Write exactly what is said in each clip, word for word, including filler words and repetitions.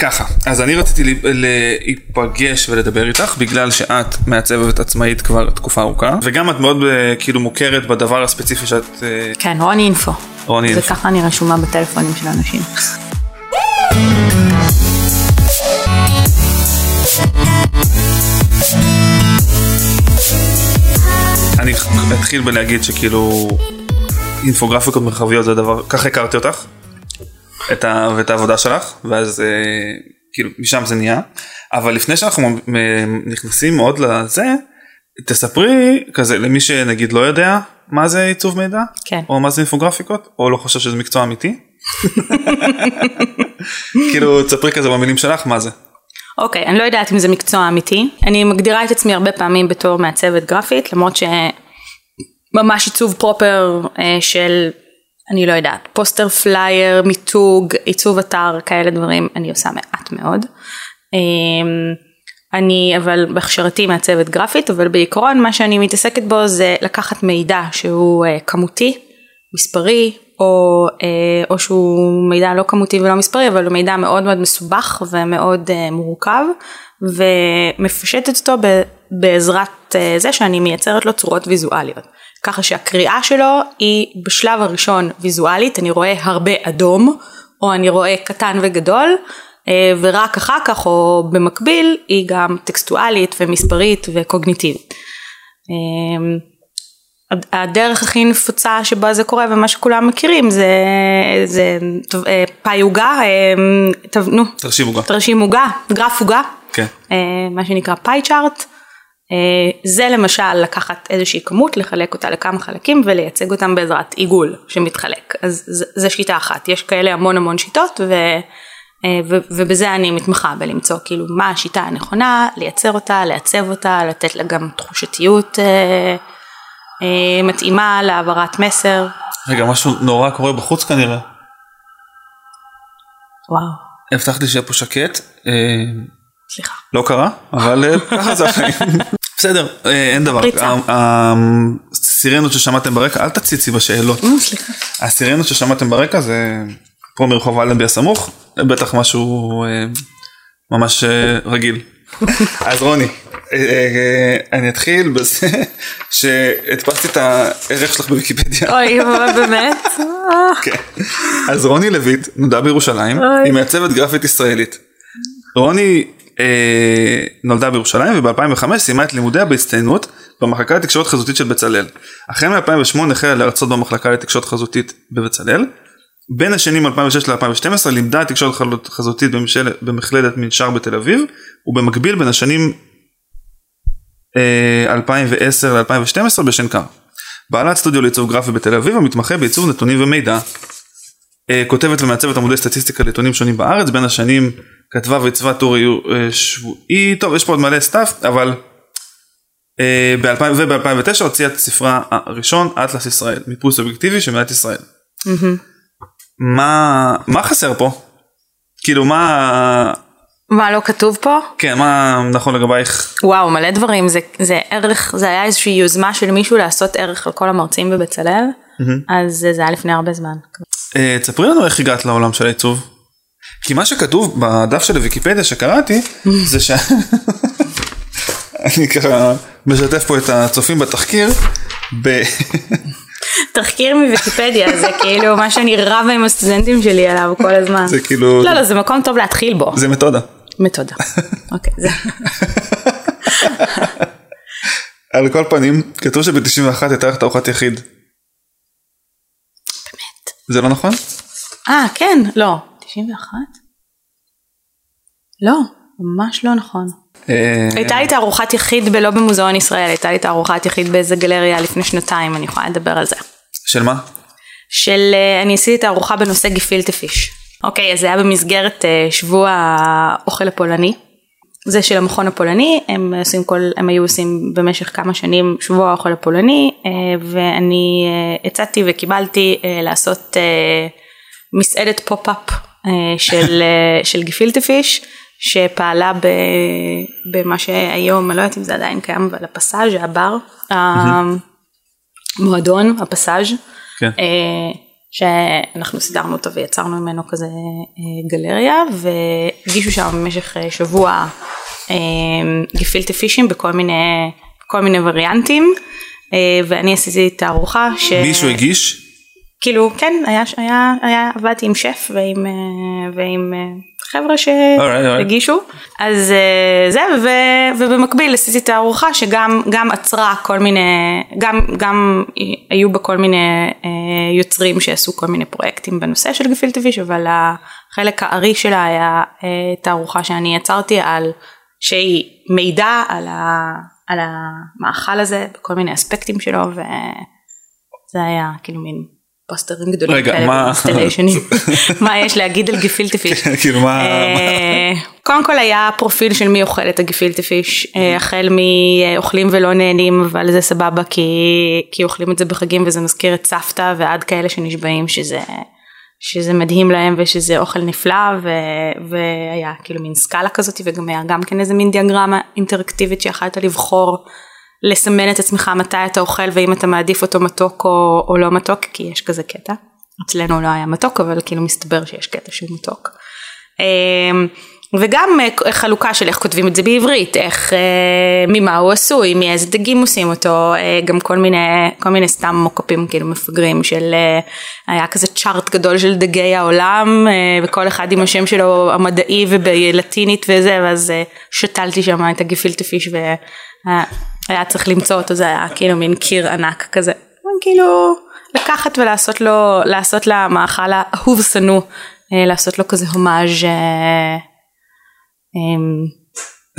ככה, אז אני רציתי להיפגש ולדבר איתך, בגלל שאת מעצבת עצמאית כבר תקופה ארוכה, וגם את מאוד כאילו מוכרת בדבר הספציפי שאת... כן, רוני אינפו. רוני אינפו. וככה אני רשומה בטלפונים של האנשים. אני אתחיל בלהגיד שכאילו אינפוגרפיקות מרחביות זה דבר, ככה הכרתי אותך. את ה, ואת העבודה שלך, ואז אה, כאילו משם זה נהיה, אבל לפני שאנחנו נכנסים מאוד לזה, תספרי כזה למי שנגיד לא יודע מה זה עיצוב מידע, כן. או מה זה אינפוגרפיקות, או לא חושב שזה מקצוע אמיתי, כאילו תספרי כזה במילים שלך מה זה. אוקיי, אני לא יודעת אם זה מקצוע אמיתי, אני מגדירה את עצמי הרבה פעמים בתור מעצבת גרפית, למרות שממש עיצוב פרופר אה, של... אני לא יודעת, פוסטר פלייר, מיתוג, עיצוב אתר, כאלה דברים, אני עושה מעט מאוד. אני, אבל בהכשרתי מעצבת גרפית, אבל בעיקרון מה שאני מתעסקת בו זה לקחת מידע שהוא כמותי, מספרי, או, או שהוא מידע לא כמותי ולא מספרי, אבל הוא מידע מאוד מאוד מסובך ומאוד מורכב, ומפשטת אותו בעזרת זה שאני מייצרת לו צורות ויזואליות. ככה שהקריאה שלו היא בשלב הראשון ויזואלית, אני רואה הרבה אדום, או אני רואה קטן וגדול, ורק אחר כך או במקביל היא גם טקסטואלית ומספרית וקוגניטיבית. הדרך הכי נפוצה שבה זה קורה ומה שכולם מכירים זה, זה פאי עוגה, נו, תרשים עוגה, תרשים עוגה, גרף עוגה, כן. מה שנקרא פאי צ'ארט. זה למשל לקחת איזושהי כמות, לחלק אותה לכמה חלקים ולייצג אותם בעזרת עיגול שמתחלק. אז זו שיטה אחת, יש כאלה המון המון שיטות ו, ו, ובזה אני מתמחה בלמצוא כאילו מה השיטה הנכונה, לייצר אותה, לעצב אותה, לתת לה גם תחושתיות אה, אה, מתאימה להעברת מסר. רגע, משהו נורא קורה בחוץ כנראה. וואו. הבטחתי שיהיה פה שקט. אה... סליחה. לא קרה, אבל ככה זה החיים. בסדר, אין דבר. הסירנות ששמעתם ברקע, אל תציצי בשאלות. סליחה. הסירנות ששמעתם ברקע זה פה מרחוב אלנבי הסמוך, בטח משהו ממש רגיל. אז רוני, אני אתחיל בזה שהדפסתי את הערך שלך בוויקיפדיה. אוי, באמת? כן. אז רוני לויט, נולדה בירושלים, היא מעצבת גרפית ישראלית. רוני... נולדה בירושלים וב-אלפיים וחמש סיימה את לימודיה בהצטיינות במחלקה לתקשורת חזותית של בצלאל. החל מ-אלפיים ושמונה החלה להרצות במחלקה לתקשורת חזותית בבצלאל. בין השנים אלפיים ושש ל-אלפיים ושתים עשרה לימדה תקשורת חזותית במכללת מנשר בתל אביב, ובמקביל בין השנים אלפיים ועשר ל-אלפיים ושתים עשרה בשנקר. בעלת סטודיו לעיצוב גרפי בתל אביב ומתמחה בעיצוב נתונים ומידע. כותבת ומעצבת עמודי סטטיסטיקה לעיתונים שונים בארץ, בין השנים כתבה ועיצבה טור שבועי, טוב, יש פה עוד מלא סטאפ, אבל ב-אלפיים ותשע הוציאה את ספרה הראשון, אטלס ישראל, מיפוי סובייקטיבי שמדינת ישראל. מה, מה חסר פה? כאילו, מה... מה לא כתוב פה? כן, מה נכון לגבייך? וואו, מלא דברים, זה, זה ערך, זה היה איזושהי יוזמה של מישהו לעשות ערך על כל המרצים בבצלאל, אז זה היה לפני הרבה זמן. תספרי לנו איך הגעת לעולם של העיצוב? כי מה שכתוב בדף של הוויקיפדיה שקראתי, זה ש... אני ככה משתף פה את הצופים בתחקיר, ב... תחקיר מוויקיפדיה, זה כאילו מה שאני רבה עם הסטודנטים שלי עליו כל הזמן. זה כאילו... לא, לא, זה מקום טוב להתחיל בו. זה מתודה. מתודה. אוקיי, זה... על כל פנים, כתוב שב-תשעים ואחת הייתה לך תערוכת יחיד. באמת. זה לא נכון? אה, כן, לא. תשעים ואחת? לא, ממש לא נכון. הייתה לי תערוכת יחיד ולא במוזיאון ישראל, הייתה לי תערוכת יחיד באיזה גלריה לפני שנתיים, אני יכולה לדבר על זה. של מה? של, אני עשיתי תערוכה בנושא גפילטע פיש. אוקיי, אז זה היה במסגרת שבוע האוכל הפולני. זה של המכון הפולני, הם עושים כל, הם היו עושים במשך כמה שנים שבוע האוכל הפולני, ואני הצעתי וקיבלתי לעשות מסעדת פופ-אפ של של גפילטע פיש שפעלה ב, במה שהיום, לא יודעת אם זה עדיין קיים, אבל הפסאז' הבר, המועדון, הפסאז', שאנחנו סידרנו אותו ויצרנו ממנו כזה גלריה, והגישו שם במשך שבוע גפילטה פישים בכל מיני, כל מיני וריאנטים, ואני עשיתי תערוכה ש... מישהו הגיש? כאילו, כן, היה, היה, היה, עבדתי עם שף ועם, ועם חבר'ה שהגישו, אז זה, ו, ובמקביל עשיתי תערוכה שגם, גם עצרה כל מיני, גם, גם היו בכל מיני יוצרים שעשו כל מיני פרויקטים בנושא של גפילטה פיש, אבל החלק הארי שלה היה תערוכה שאני יצרתי על, שהיא מידע על ה... על המאכל הזה, בכל מיני אספקטים שלו, וזה היה כאילו מין פוסטרים גדולים. רגע, מה? מה יש להגיד על גפילטה פיש? כאילו מה? קודם כל היה פרופיל של מי אוכל את הגפילטה פיש, החל מאוכלים ולא נהנים, אבל זה סבבה, כי אוכלים את זה בחגים, וזה מזכיר את סבתא, ועד כאלה שנשבעים שזה... שזה מדהים להם ושזה אוכל נפלא, והיה כאילו מין סקאלה כזאת, וגם היה גם כן איזה מין דיאגרמה אינטראקטיבית שיכולת לבחור, לסמן את עצמך מתי אתה אוכל, ואם אתה מעדיף אותו מתוק או, או לא מתוק, כי יש כזה קטע, אצלנו לא היה מתוק, אבל כאילו מסתבר שיש קטע שהוא מתוק. וגם חלוקה של איך כותבים את זה בעברית, איך, ממה הוא עשוי, מאיזה דגים עושים אותו, גם כל מיני, כל מיני סתם מוקפים כאילו מפגרים של, היה כזה צ'ארט גדול של דגי העולם, וכל אחד עם השם שלו המדעי ובלטינית וזה, ואז שתלתי שם את הגפילטה פיש, והיה צריך למצוא אותו, זה היה כאילו מין קיר ענק כזה, כאילו לקחת ולעשות לו, לעשות למאכל האהוב סנו, לעשות לו כזה הומאז'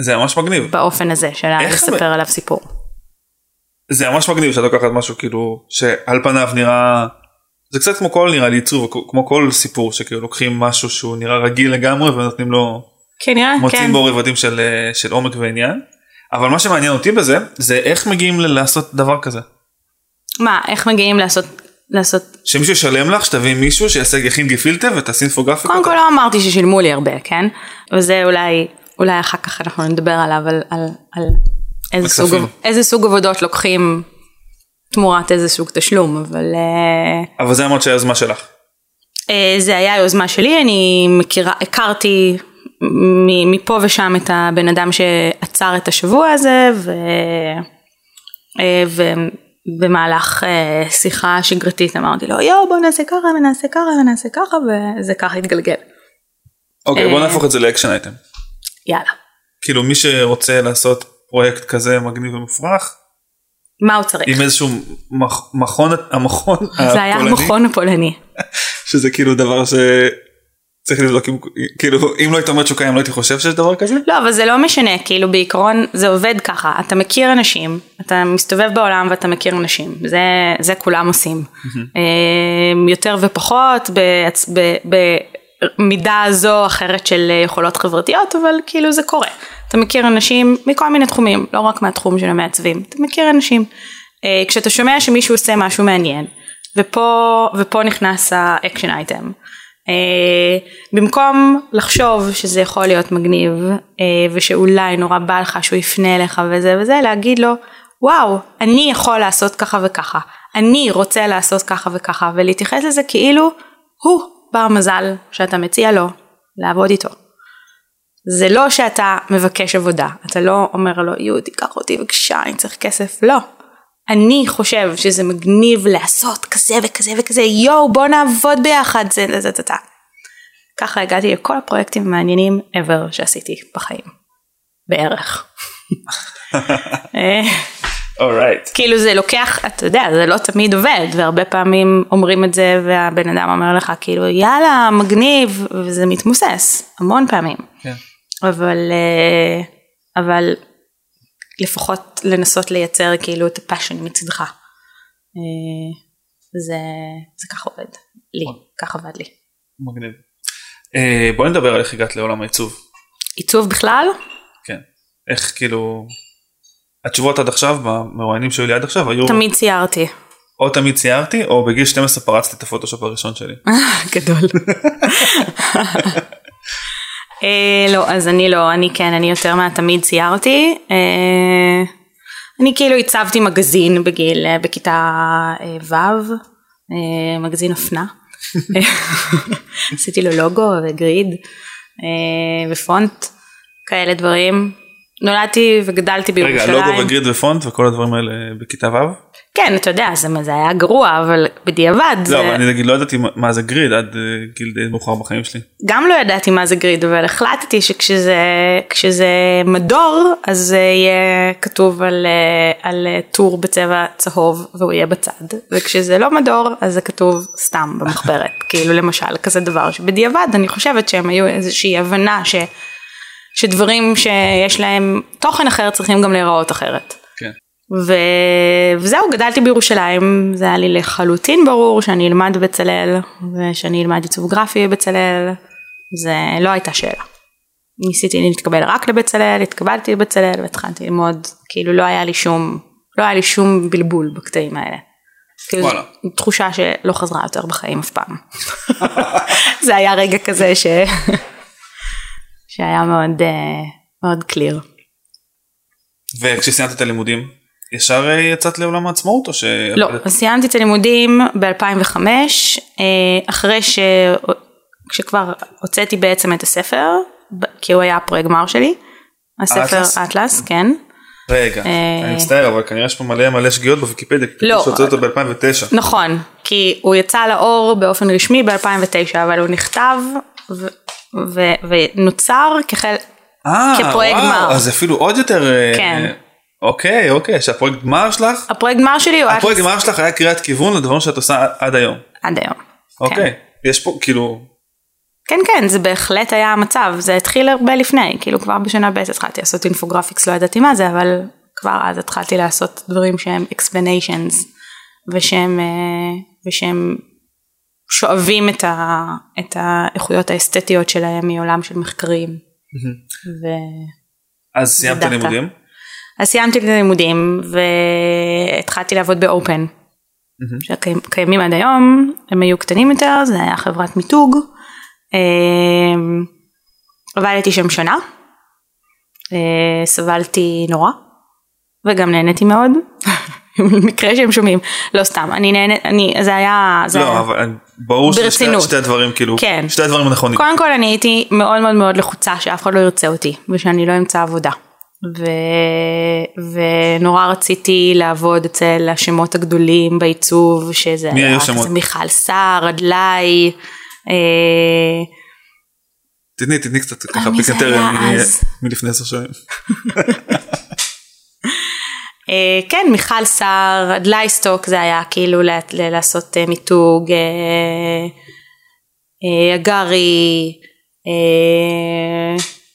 זה ממש מגניב. באופן הזה, של לספר עליו סיפור. זה ממש מגניב, שאת לוקחת משהו כאילו, שעל פניו נראה, זה קצת כמו כל נראה לי עיצוב, כמו כל סיפור, שכאילו לוקחים משהו שהוא נראה רגיל לגמרי, ונותנים לו, מוצאים בו רבדים של עומק ועניין, אבל מה שמעניין אותי בזה, זה איך מגיעים לעשות דבר כזה. מה, איך מגיעים לעשות... שמישהו ישלם לך, שתביא מישהו שיעשה גחים גפילטה ותעשי אינפוגרפיקה? קודם כל לא אמרתי ששילמו לי הרבה, כן? וזה אולי, אולי אחר כך אנחנו נדבר עליו, על איזה סוג עבודות לוקחים תמורת איזה סוג תשלום, אבל... אבל זה אמרת שהיוזמה שלך? זה היה יוזמה שלי, אני מכירה, הכרתי מפה ושם את הבן אדם שעצר את השבוע הזה, ו... במהלך שיחה שגרתית אמרתי לו, יו, בוא נעשה ככה, ונעשה ככה, ונעשה ככה, וזה ככה התגלגל. אוקיי, בוא נהפוך את זה לאקשן אייטם. יאללה. כאילו, מי שרוצה לעשות פרויקט כזה מגניב ומפרח, מה הוא צריך? עם איזשהו מכון, המכון הפולני. זה היה המכון הפולני. שזה כאילו דבר ש... צריך לבדוק, כאילו, אם לא היית אומרת שוקיים, לא הייתי חושב שיש דבר כזה? לא, אבל זה לא משנה, כאילו, בעיקרון, זה עובד ככה, אתה מכיר אנשים, אתה מסתובב בעולם ואתה מכיר אנשים, זה, זה כולם עושים. יותר ופחות, במידה זו אחרת של יכולות חברתיות, אבל כאילו זה קורה. אתה מכיר אנשים מכל מיני תחומים, לא רק מהתחום של המעצבים, אתה מכיר אנשים. כשאתה שומע שמישהו עושה משהו מעניין, ופה, ופה נכנס האקשן אייטם. במקום לחשוב שזה יכול להיות מגניב, ושאולי נורא בא לך שהוא יפנה אליך וזה וזה, להגיד לו, וואו, אני יכול לעשות ככה וככה, אני רוצה לעשות ככה וככה, ולהתייחס לזה כאילו, הוא בר מזל שאתה מציע לו לעבוד איתו. זה לא שאתה מבקש עבודה, אתה לא אומר לו, יו, תיקח אותי בבקשה, אני צריך כסף, לא. אני חושב שזה מגניב לעשות כזה וכזה וכזה, יואו, בוא נעבוד ביחד, זה, זה, זה, זה, זה. ככה הגעתי לכל הפרויקטים המעניינים ever שעשיתי בחיים. בערך. Alright. כאילו זה לוקח, אתה יודע, זה לא תמיד עובד, והרבה פעמים אומרים את זה, והבן אדם אומר לך, כאילו, יאללה, מגניב, וזה מתמוסס, המון פעמים. כן. אבל, אבל... לפחות לנסות לייצר כאילו את הפאשן מצדך. זה, זה כך עובד לי, כך עובד לי. מגניב. בואי נדבר על איך הגעת לעולם העיצוב. עיצוב בכלל? כן. איך כאילו, התשובות עד עכשיו, במרואיינים שהיו לי עד עכשיו, היו... תמיד ציירתי. או תמיד ציירתי, או בגיל שתים עשרה פרצתי את הפוטושופ הראשון שלי. גדול. לא, אז אני לא, אני כן, אני יותר מהתמיד ציירתי, אני כאילו הצבתי מגזין בגיל, בכיתה ו', מגזין אופנה, עשיתי לו לוגו וגריד ופונט, כאלה דברים. נולדתי וגדלתי בירושלים. רגע, לוגו וגריד ופונט וכל הדברים האלה בכיתה ו'? כן, אתה יודע, זה היה גרוע, אבל בדיעבד. לא, אבל אני נגיד לא ידעתי מה זה גריד עד גיל די מאוחר בחיים שלי. גם לא ידעתי מה זה גריד, אבל החלטתי שכשזה מדור, אז זה יהיה כתוב על טור בצבע צהוב, והוא יהיה בצד. וכשזה לא מדור, אז זה כתוב סתם במחברת. כאילו למשל, כזה דבר שבדיעבד, אני חושבת שהם היו איזושהי הבנה ש... שדברים שיש להם תוכן אחר צריכים גם להיראות אחרת. כן. ו... וזהו, גדלתי בירושלים, זה היה לי לחלוטין ברור שאני אלמד בצלאל, ושאני אלמד עיצוב גרפי בצלאל, זה לא הייתה שאלה. ניסיתי להתקבל רק לבצלאל, התקבלתי לבצלאל, והתחלתי ללמוד, כאילו לא היה לי שום, לא היה לי שום בלבול בקטעים האלה. כאילו זו תחושה שלא חזרה יותר בחיים אף פעם. זה היה רגע כזה ש... שהיה מאוד, מאוד קליר. וכשסיימת את הלימודים, ישר יצאת לעולם העצמאות או ש... לא, סיימתי את הלימודים ב-אלפיים וחמש, אחרי ש... כשכבר הוצאתי בעצם את הספר, כי הוא היה הפרגמר שלי, הספר אטלס, כן. רגע, אני מצטער, אבל כנראה יש פה מלא מלא שגיאות בוויקיפדיה, לא. שהוצא אותו ב-אלפיים ותשע. נכון, כי הוא יצא לאור באופן רשמי ב-אלפיים ותשע, אבל הוא נכתב... ו... ונוצר כפרויקט גמר. אז אפילו עוד יותר... כן. אוקיי, אוקיי, שהפרויקט גמר שלך... הפרויקט גמר שלי הוא... הפרויקט גמר שלך היה קריאת כיוון לדברים שאת עושה עד היום. עד היום. אוקיי, יש פה כאילו... כן, כן, זה בהחלט היה המצב, זה התחיל הרבה לפני, כאילו כבר בשנה ב' התחלתי לעשות אינפוגרפיקס, לא ידעתי מה זה, אבל כבר אז התחלתי לעשות דברים שהם explanations, ושהם... שואבים את, ה, את האיכויות האסתטיות שלהם מעולם של מחקרים. ו... אז סיימת לימודים? אז סיימתי לימודים, והתחלתי לעבוד באופן, שקיימים עד היום, הם היו קטנים יותר, זה היה חברת מיתוג, עבדתי שם שנה, סבלתי נורא, וגם נהניתי מאוד. מקרה שהם שומעים, לא סתם, אני נהנת, אני, זה היה, זה לא, היה... אבל ברור ברצינות. ששתי הדברים, כאילו, כן. שתי הדברים הנכונים. קודם כל, אני הייתי מאוד מאוד מאוד לחוצה, שאף אחד לא ירצה אותי, ושאני לא אמצא עבודה, ו... ונורא רציתי לעבוד אצל השמות הגדולים בעיצוב, שזה מי היה כזה מיכל שר, עדלי, אה... תתני, תתני קצת ככה, פיקנטריה מלפני עשר שנים. כן, מיכל שר, עדלי סטוק זה היה כאילו לעשות מיתוג, אגרי,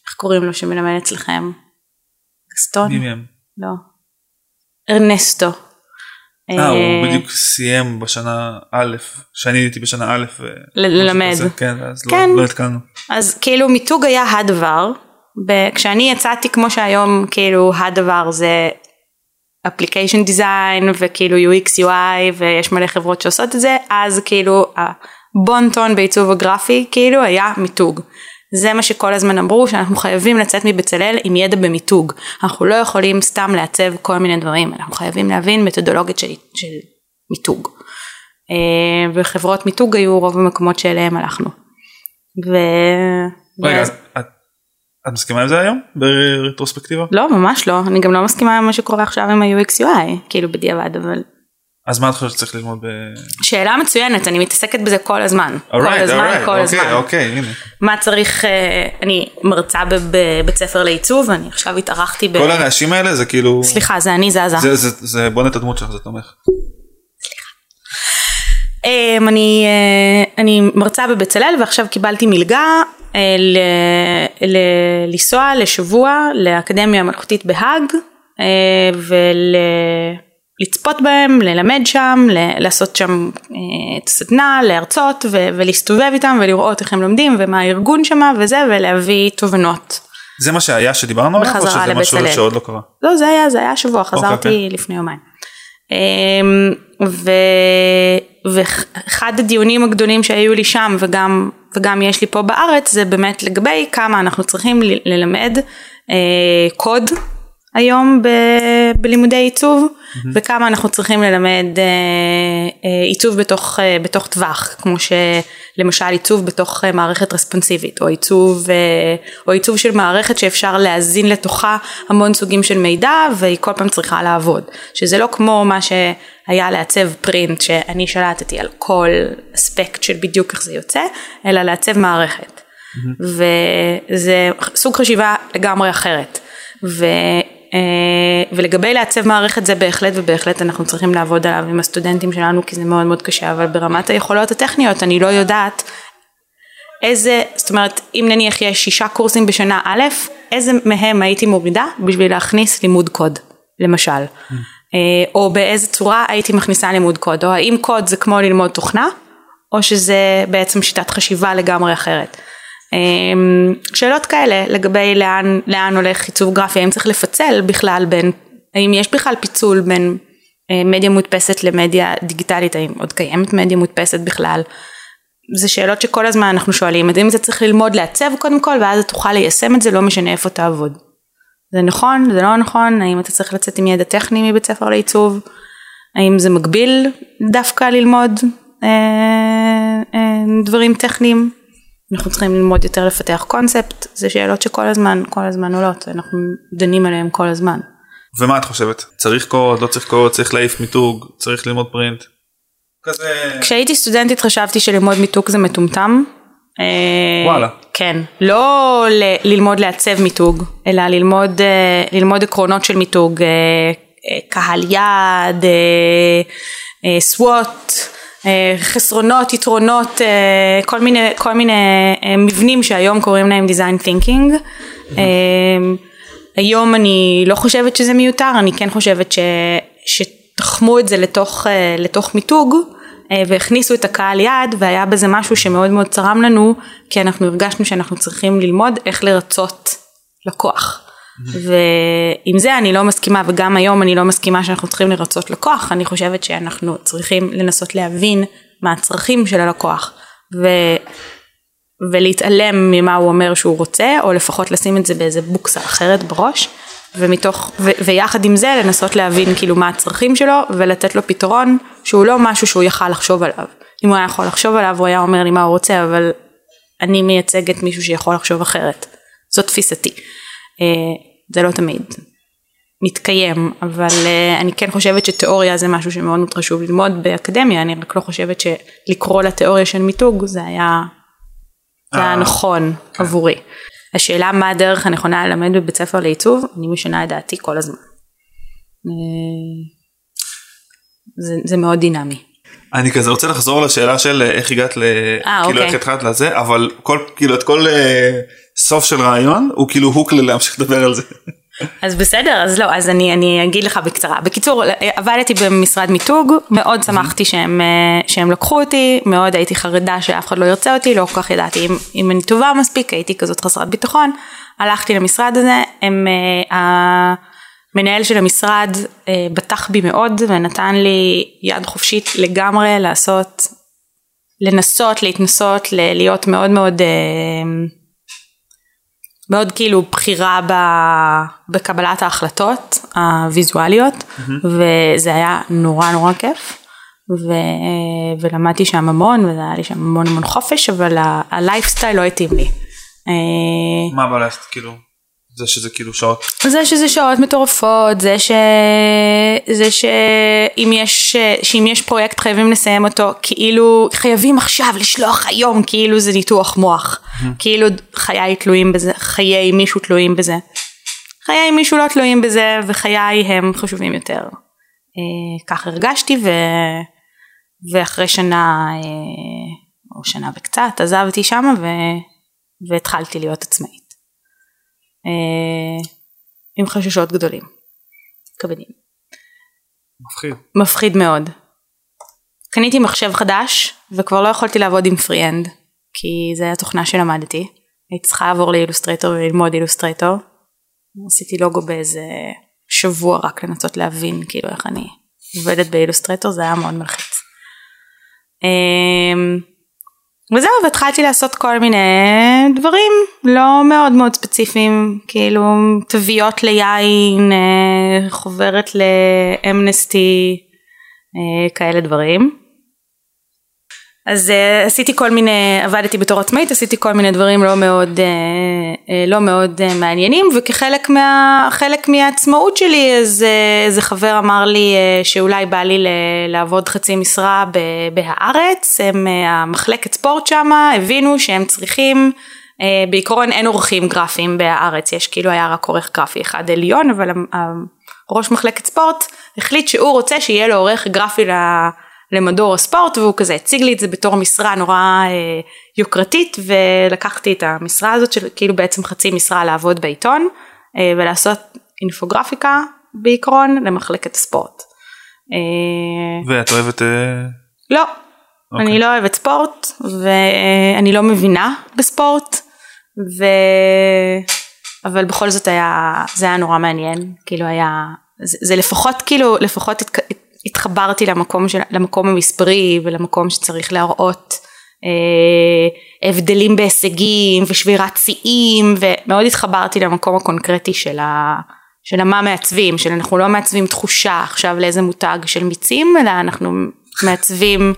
איך קוראים לו שמלמד אצלכם? גסטון? מי מהם? לא. ארנסטו. אה, הוא בדיוק סיים בשנה א', שאני הייתי בשנה א'. ללמד. כן, אז לא התקלנו. אז כאילו מיתוג היה הדבר, כשאני יצאתי כמו שהיום כאילו הדבר זה... אפליקיישן דיזיין וכאילו יו אקס יו איי ויש מלא חברות שעושות את זה, אז כאילו הבונטון בעיצוב הגרפי כאילו היה מיתוג. זה מה שכל הזמן אמרו, שאנחנו חייבים לצאת מבצלאל עם ידע במיתוג. אנחנו לא יכולים סתם לעצב כל מיני דברים, אנחנו חייבים להבין מתודולוגית של, של מיתוג. וחברות מיתוג היו רוב המקומות שאליהם הלכנו. ו... רגע, ואז... את... את מסכימה עם זה היום? ברטרוספקטיבה? לא, ממש לא. אני גם לא מסכימה עם מה שקורה עכשיו עם ה-יו אקס יו איי, כאילו בדיעבד, אבל... אז מה את חושבת שצריך ללמוד ב... שאלה מצוינת, אני מתעסקת בזה כל הזמן. All right, כל הזמן, all right. כל הזמן. אוקיי, אוקיי, הנה. מה צריך... אני מרצה בבית ספר לעיצוב, אני עכשיו התארחתי ב... כל הרעשים האלה זה כאילו... סליחה, זה אני זזה. זה, זה, זה בונה את הדמות שלך, זה תומך. סליחה. אני, אני מרצה בבצלאל, ועכשיו קיבלתי מלגה ל, ל, לנסוע לשבוע לאקדמיה המלכותית בהאג, ולצפות בהם, ללמד שם, לעשות שם סדנה, להרצות ו, ולהסתובב איתם ולראות איך הם לומדים ומה הארגון שם וזה, ולהביא תובנות. זה מה שהיה שדיברנו עליו, או שזה משהו שעוד לא קרה? לא, זה היה, זה היה שבוע, חזרתי okay, okay. לפני יומיים. ו... ואחד הדיונים הגדולים שהיו לי שם וגם, וגם יש לי פה בארץ, זה באמת לגבי כמה אנחנו צריכים ל- ללמד אה, קוד היום ב- בלימודי עיצוב, mm-hmm. וכמה אנחנו צריכים ללמד אה, אה, עיצוב בתוך, אה, בתוך טווח, כמו שלמשל עיצוב בתוך אה, מערכת רספונסיבית, או עיצוב, אה, או עיצוב של מערכת שאפשר להזין לתוכה המון סוגים של מידע, והיא כל פעם צריכה לעבוד, שזה לא כמו מה שהיה לעצב פרינט, שאני שלטתי על כל אספקט של בדיוק איך זה יוצא, אלא לעצב מערכת, mm-hmm. וזה סוג חשיבה לגמרי אחרת, ו... ולגבי לעצב מערכת זה בהחלט ובהחלט אנחנו צריכים לעבוד עליו עם הסטודנטים שלנו, כי זה מאוד מאוד קשה, אבל ברמת היכולות הטכניות אני לא יודעת איזה, זאת אומרת, אם נניח יש שישה קורסים בשנה א', איזה מהם הייתי מורידה בשביל להכניס לימוד קוד, למשל, או באיזה צורה הייתי מכניסה לימוד קוד, או האם קוד זה כמו ללמוד תוכנה, או שזה בעצם שיטת חשיבה לגמרי אחרת. שאלות כאלה לגבי לאן, לאן הולך עיצוב גרפי, האם צריך לפצל בכלל בין, האם יש בכלל פיצול בין מדיה מודפסת למדיה דיגיטלית, האם עוד קיימת מדיה מודפסת בכלל, זה שאלות שכל הזמן אנחנו שואלים, אם זה צריך ללמוד לעצב קודם כל, ואז אתה תוכל ליישם את זה, לא משנה איפה תעבוד. זה נכון, זה לא נכון, האם אתה צריך לצאת עם ידע טכני מבית ספר לעיצוב, האם זה מגביל דווקא ללמוד אה, אה, דברים טכניים, אנחנו צריכים ללמוד יותר לפתח קונספט, זה שאלות שכל הזמן, כל הזמן עולות, אנחנו דנים עליהן כל הזמן. ומה את חושבת? צריך קוד, לא צריך קוד, צריך להעיף מיתוג, צריך ללמוד פרינט? כזה... כשהייתי סטודנטית חשבתי שללמוד מיתוג זה מטומטם. וואלה. כן, לא ללמוד לעצב מיתוג, אלא ללמוד, ללמוד עקרונות של מיתוג, קהל יד, סווט, חסרונות, יתרונות, כל מיני, כל מיני מבנים שהיום קוראים להם design thinking. היום אני לא חושבת שזה מיותר, אני כן חושבת ש, שתחמו את זה לתוך, לתוך מיתוג, והכניסו את הקהל יד, והיה בזה משהו שמאוד מאוד צרם לנו, כי אנחנו הרגשנו שאנחנו צריכים ללמוד איך לרצות לקוח. ועם זה אני לא מסכימה, וגם היום אני לא מסכימה שאנחנו צריכים לרצות לקוח, אני חושבת שאנחנו צריכים לנסות להבין מה הצרכים של הלקוח, ו... ולהתעלם ממה הוא אומר שהוא רוצה, או לפחות לשים את זה באיזה בוקסה אחרת בראש, ומתוך... ו... ויחד עם זה לנסות להבין כאילו מה הצרכים שלו, ולתת לו פתרון שהוא לא משהו שהוא יכל לחשוב עליו. אם הוא היה יכול לחשוב עליו, הוא היה אומר לי מה הוא רוצה, אבל אני מייצגת מישהו שיכול לחשוב אחרת. זאת תפיסתי. זה לא תמיד מתקיים, אבל אני כן חושבת שתיאוריה זה משהו שמאוד מאוד חשוב ללמוד באקדמיה, אני רק לא חושבת שלקרוא לתיאוריה של מיתוג זה היה נכון עבורי. השאלה מה הדרך הנכונה ללמד בבית ספר לעיצוב, אני משנה את דעתי כל הזמן. זה מאוד דינמי. אני כזה רוצה לחזור לשאלה של איך הגעת ל... כאילו איך התחלת לזה, אבל כאילו את כל... סוף של רעיון, הוא כאילו הוק להמשיך לדבר על זה. אז בסדר, אז לא, אז אני, אני אגיד לך בקצרה. בקיצור, עבדתי במשרד מיתוג, מאוד שמחתי שהם, שהם לקחו אותי, מאוד הייתי חרדה שאף אחד לא ירצה אותי, לא כל כך ידעתי אם, אם אני טובה מספיק, הייתי כזאת חסרת ביטחון, הלכתי למשרד הזה, הם, המנהל של המשרד בטח בי מאוד, ונתן לי יד חופשית לגמרי לעשות, לנסות, להתנסות, להיות מאוד מאוד... מאוד כאילו בחירה בקבלת ההחלטות הוויזואליות, mm-hmm. וזה היה נורא נורא כיף, ו... ולמדתי שם המון, וזה היה לי שם המון המון חופש, אבל ה... הלייפסטייל לא התאים לי. מה בלייפסט, כאילו? זה שזה כאילו שעות? זה שזה שעות מטורפות, זה ש... זה שאם יש... שאם יש פרויקט חייבים לסיים אותו, כאילו חייבים עכשיו לשלוח היום, כאילו זה ניתוח מוח, כאילו חיי תלויים בזה, חיי מישהו תלויים בזה, חיי מישהו לא תלויים בזה, וחיי הם חשובים יותר. כך הרגשתי, ו... ואחרי שנה, או שנה וקצת, עזבתי שמה, ו... והתחלתי להיות עצמאית. עם חששות גדולים, כבדים. מפחיד. מפחיד מאוד. קניתי מחשב חדש, וכבר לא יכולתי לעבוד עם פרי-אנד, כי זה היה תוכנה שלמדתי. הייתי צריכה לעבור לאילוסטרייטור וללמוד אילוסטרייטור. עשיתי לוגו באיזה שבוע רק לנסות להבין, כאילו איך אני עובדת באילוסטרייטור, זה היה מאוד מלחיץ. וזהו, והתחלתי לעשות כל מיני דברים לא מאוד מאוד ספציפיים, כאילו תביעות ליין, חוברת לאמנסטי, כאלה דברים. אז עשיתי כל מיני, עבדתי בתור עצמאית, עשיתי כל מיני דברים לא מאוד, לא מאוד מעניינים, וכחלק מה, חלק מהעצמאות שלי, אז איזה חבר אמר לי שאולי בא לי לעבוד חצי משרה בהארץ, הם, המחלקת ספורט שם, הבינו שהם צריכים, בעיקרון אין עורכים גרפיים בהארץ, יש כאילו היה רק עורך גרפי אחד עליון, אבל ראש מחלקת ספורט החליט שהוא רוצה שיהיה לו עורך גרפי לה, למדור הספורט, והוא כזה הציג לי את זה בתור משרה נורא אה, יוקרתית, ולקחתי את המשרה הזאת, של, כאילו בעצם חצי משרה לעבוד בעיתון, אה, ולעשות אינפוגרפיקה בעיקרון, למחלקת ספורט. אה, ואת אוהבת? אה... לא, אוקיי. אני לא אוהבת ספורט, ואני לא מבינה בספורט, ו... אבל בכל זאת היה, זה היה נורא מעניין, כאילו היה, זה, זה לפחות כאילו, לפחות התק... התחברתי למקום, של, למקום המספרי ולמקום שצריך להראות אה, הבדלים בהישגים ושבירת שיאים, ומאוד התחברתי למקום הקונקרטי של, ה, של מה מעצבים, של אנחנו לא מעצבים תחושה עכשיו לאיזה מותג של מיצים, אלא אנחנו מעצבים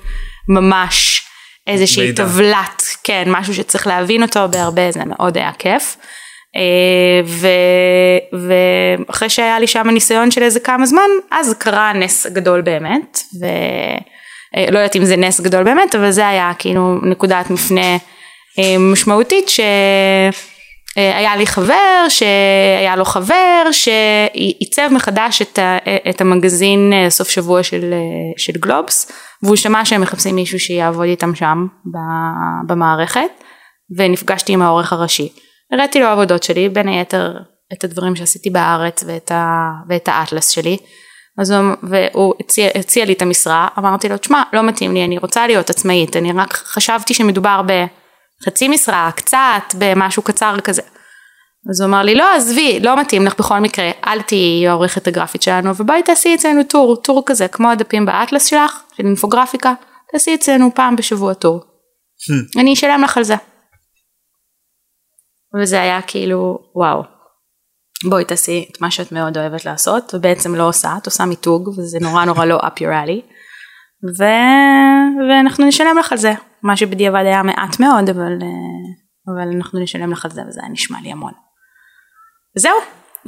ממש איזושהי טבלת, כן, משהו שצריך להבין אותו בהרבה, זה מאוד היה כיף. ואחרי שהיה לי שם הניסיון של איזה כמה זמן, אז קרה נס גדול באמת, ולא יודעת אם זה נס גדול באמת, אבל זה היה כאילו נקודת מפנה משמעותית, שהיה לי חבר, שהיה לו חבר, שעיצב מחדש את המגזין סוף שבוע של גלובס, והוא שמע שהם מחפשים מישהו שיעבוד איתם שם במערכת, ונפגשתי עם העורך הראשי. הראיתי לו עבודות שלי, בין היתר את הדברים שעשיתי בארץ ואת, ה, ואת האטלס שלי, אז הוא, והוא הציע, הציע לי את המשרה, אמרתי לו, תשמע, לא מתאים לי, אני רוצה להיות עצמאית, אני רק חשבתי שמדובר בחצי משרה, קצת, במשהו קצר כזה. אז הוא אמר לי, לא, עזבי, לא מתאים לך בכל מקרה, אל תהיי העורכת הגרפית שלנו, ובואי תעשי אצלנו טור, טור כזה, כמו הדפים באטלס שלך, של אינפוגרפיקה, תעשי אצלנו פעם בשבוע טור. אני אשלם לך על זה. וזה היה כאילו, וואו, בואי תעשי את מה שאת מאוד אוהבת לעשות, ובעצם לא עושה, את עושה מיתוג, וזה נורא נורא לא up your alley, ו... ואנחנו נשלם לך על זה, מה שבדיעבד היה מעט מאוד, אבל, אבל אנחנו נשלם לך על זה, וזה היה נשמע לי המון. וזהו,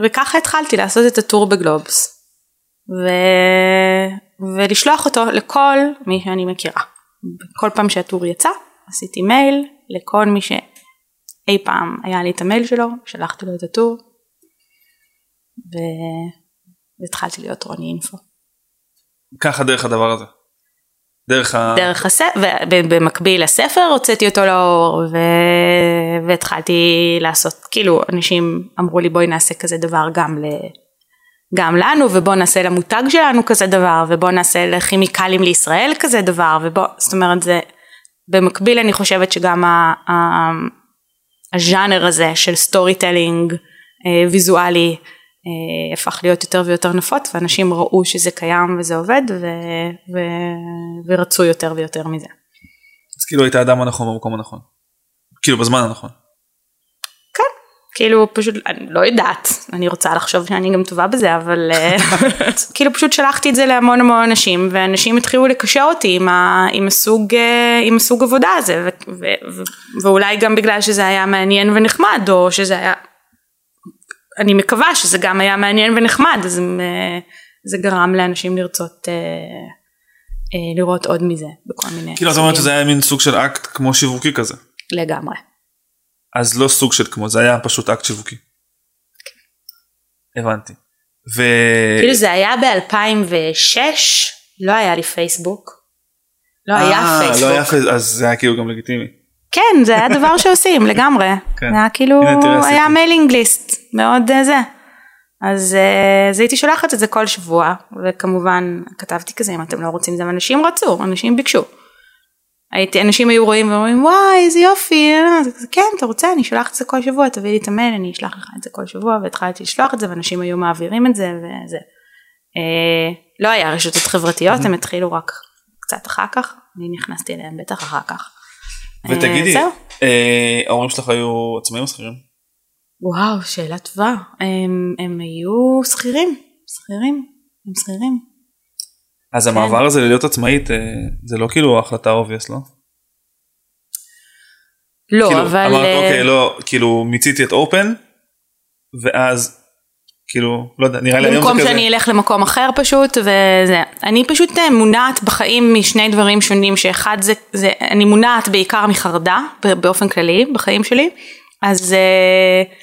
וככה התחלתי לעשות את הטור בגלובס, ו... ולשלוח אותו לכל מי שאני מכירה. כל פעם שהטור יצא, עשיתי מייל לכל מי ש... אי פעם היה לי את המייל שלו, שלחתי לו את הטור, והתחלתי להיות רוני אינפו. ככה דרך הדבר הזה? דרך ה... דרך הספר, ובמקביל לספר הוצאתי אותו לאור, ו... והתחלתי לעשות, כאילו אנשים אמרו לי בואי נעשה כזה דבר גם, ל... גם לנו, ובואו נעשה למותג שלנו כזה דבר, ובואו נעשה לכימיקלים לישראל כזה דבר, ובואו, זאת אומרת זה, במקביל אני חושבת שגם ה... הז'אנר הזה של סטורי טלינג ויזואלי הפך להיות יותר ויותר נפוץ, ואנשים ראו שזה קיים וזה עובד, ו- ו- ורצו יותר ויותר מזה. אז כאילו היית האדם הנכון במקום הנכון. כאילו בזמן הנכון. כן, כאילו פשוט, אני לא יודעת, אני רוצה לחשוב שאני גם טובה בזה, אבל כאילו פשוט שלחתי את זה להמון המון אנשים, ואנשים התחילו לקשר אותי עם, ה, עם, הסוג, עם הסוג עבודה הזה, ו, ו, ו, ואולי גם בגלל שזה היה מעניין ונחמד, או שזה היה, אני מקווה שזה גם היה מעניין ונחמד, אז זה גרם לאנשים לרצות לראות עוד מזה, בכל מיני... כאילו אתה אומרת שזה היה מין סוג של אקט כמו שיווקי כזה. לגמרי. אז לא סוג של כמו, זה היה פשוט אקט שיווקי. הבנתי. ו... כאילו זה היה ב-אלפיים ושש, לא היה לי פייסבוק. לא היה פייסבוק. לא היה פייסבוק, אז זה היה כאילו גם לגיטימי. כן, זה היה דבר שעושים לגמרי. זה היה כאילו, היה מיילינג ליסט, מאוד זה. אז הייתי שולחת את זה כל שבוע, וכמובן כתבתי כזה, אם אתם לא רוצים זה, אנשים רצו, אנשים ביקשו. אנשים היו רואים ואומרים, וואי, איזה יופי, כן, אתה רוצה, אני אשלח את זה כל שבוע, תביא לי את המייל, אני אשלח לך את זה כל שבוע, והתחלתי לשלוח את זה, ואנשים היו מעבירים את זה, וזה. לא היה רשתות חברתיות, הם התחילו רק קצת אחר כך, אני נכנסתי אליהם בטח אחר כך. ותגידי, ההורים שלך היו עצמאים או שכירים? וואו, שאלה טובה. הם היו שכירים, שכירים, הם שכירים. אז המעבר הזה להיות עצמאית, זה לא כאילו ההחלטה obvious, לא? לא, אבל... אמרת, אוקיי, לא, כאילו מיציתי את אופן, ואז... כאילו, לא יודע, נראה לי היום זה כזה. במקום שאני אלך למקום אחר פשוט, וזה, אני פשוט מונעת בחיים משני דברים שונים, שאחד זה, זה אני מונעת בעיקר מחרדה, באופן כללי, בחיים שלי, אז...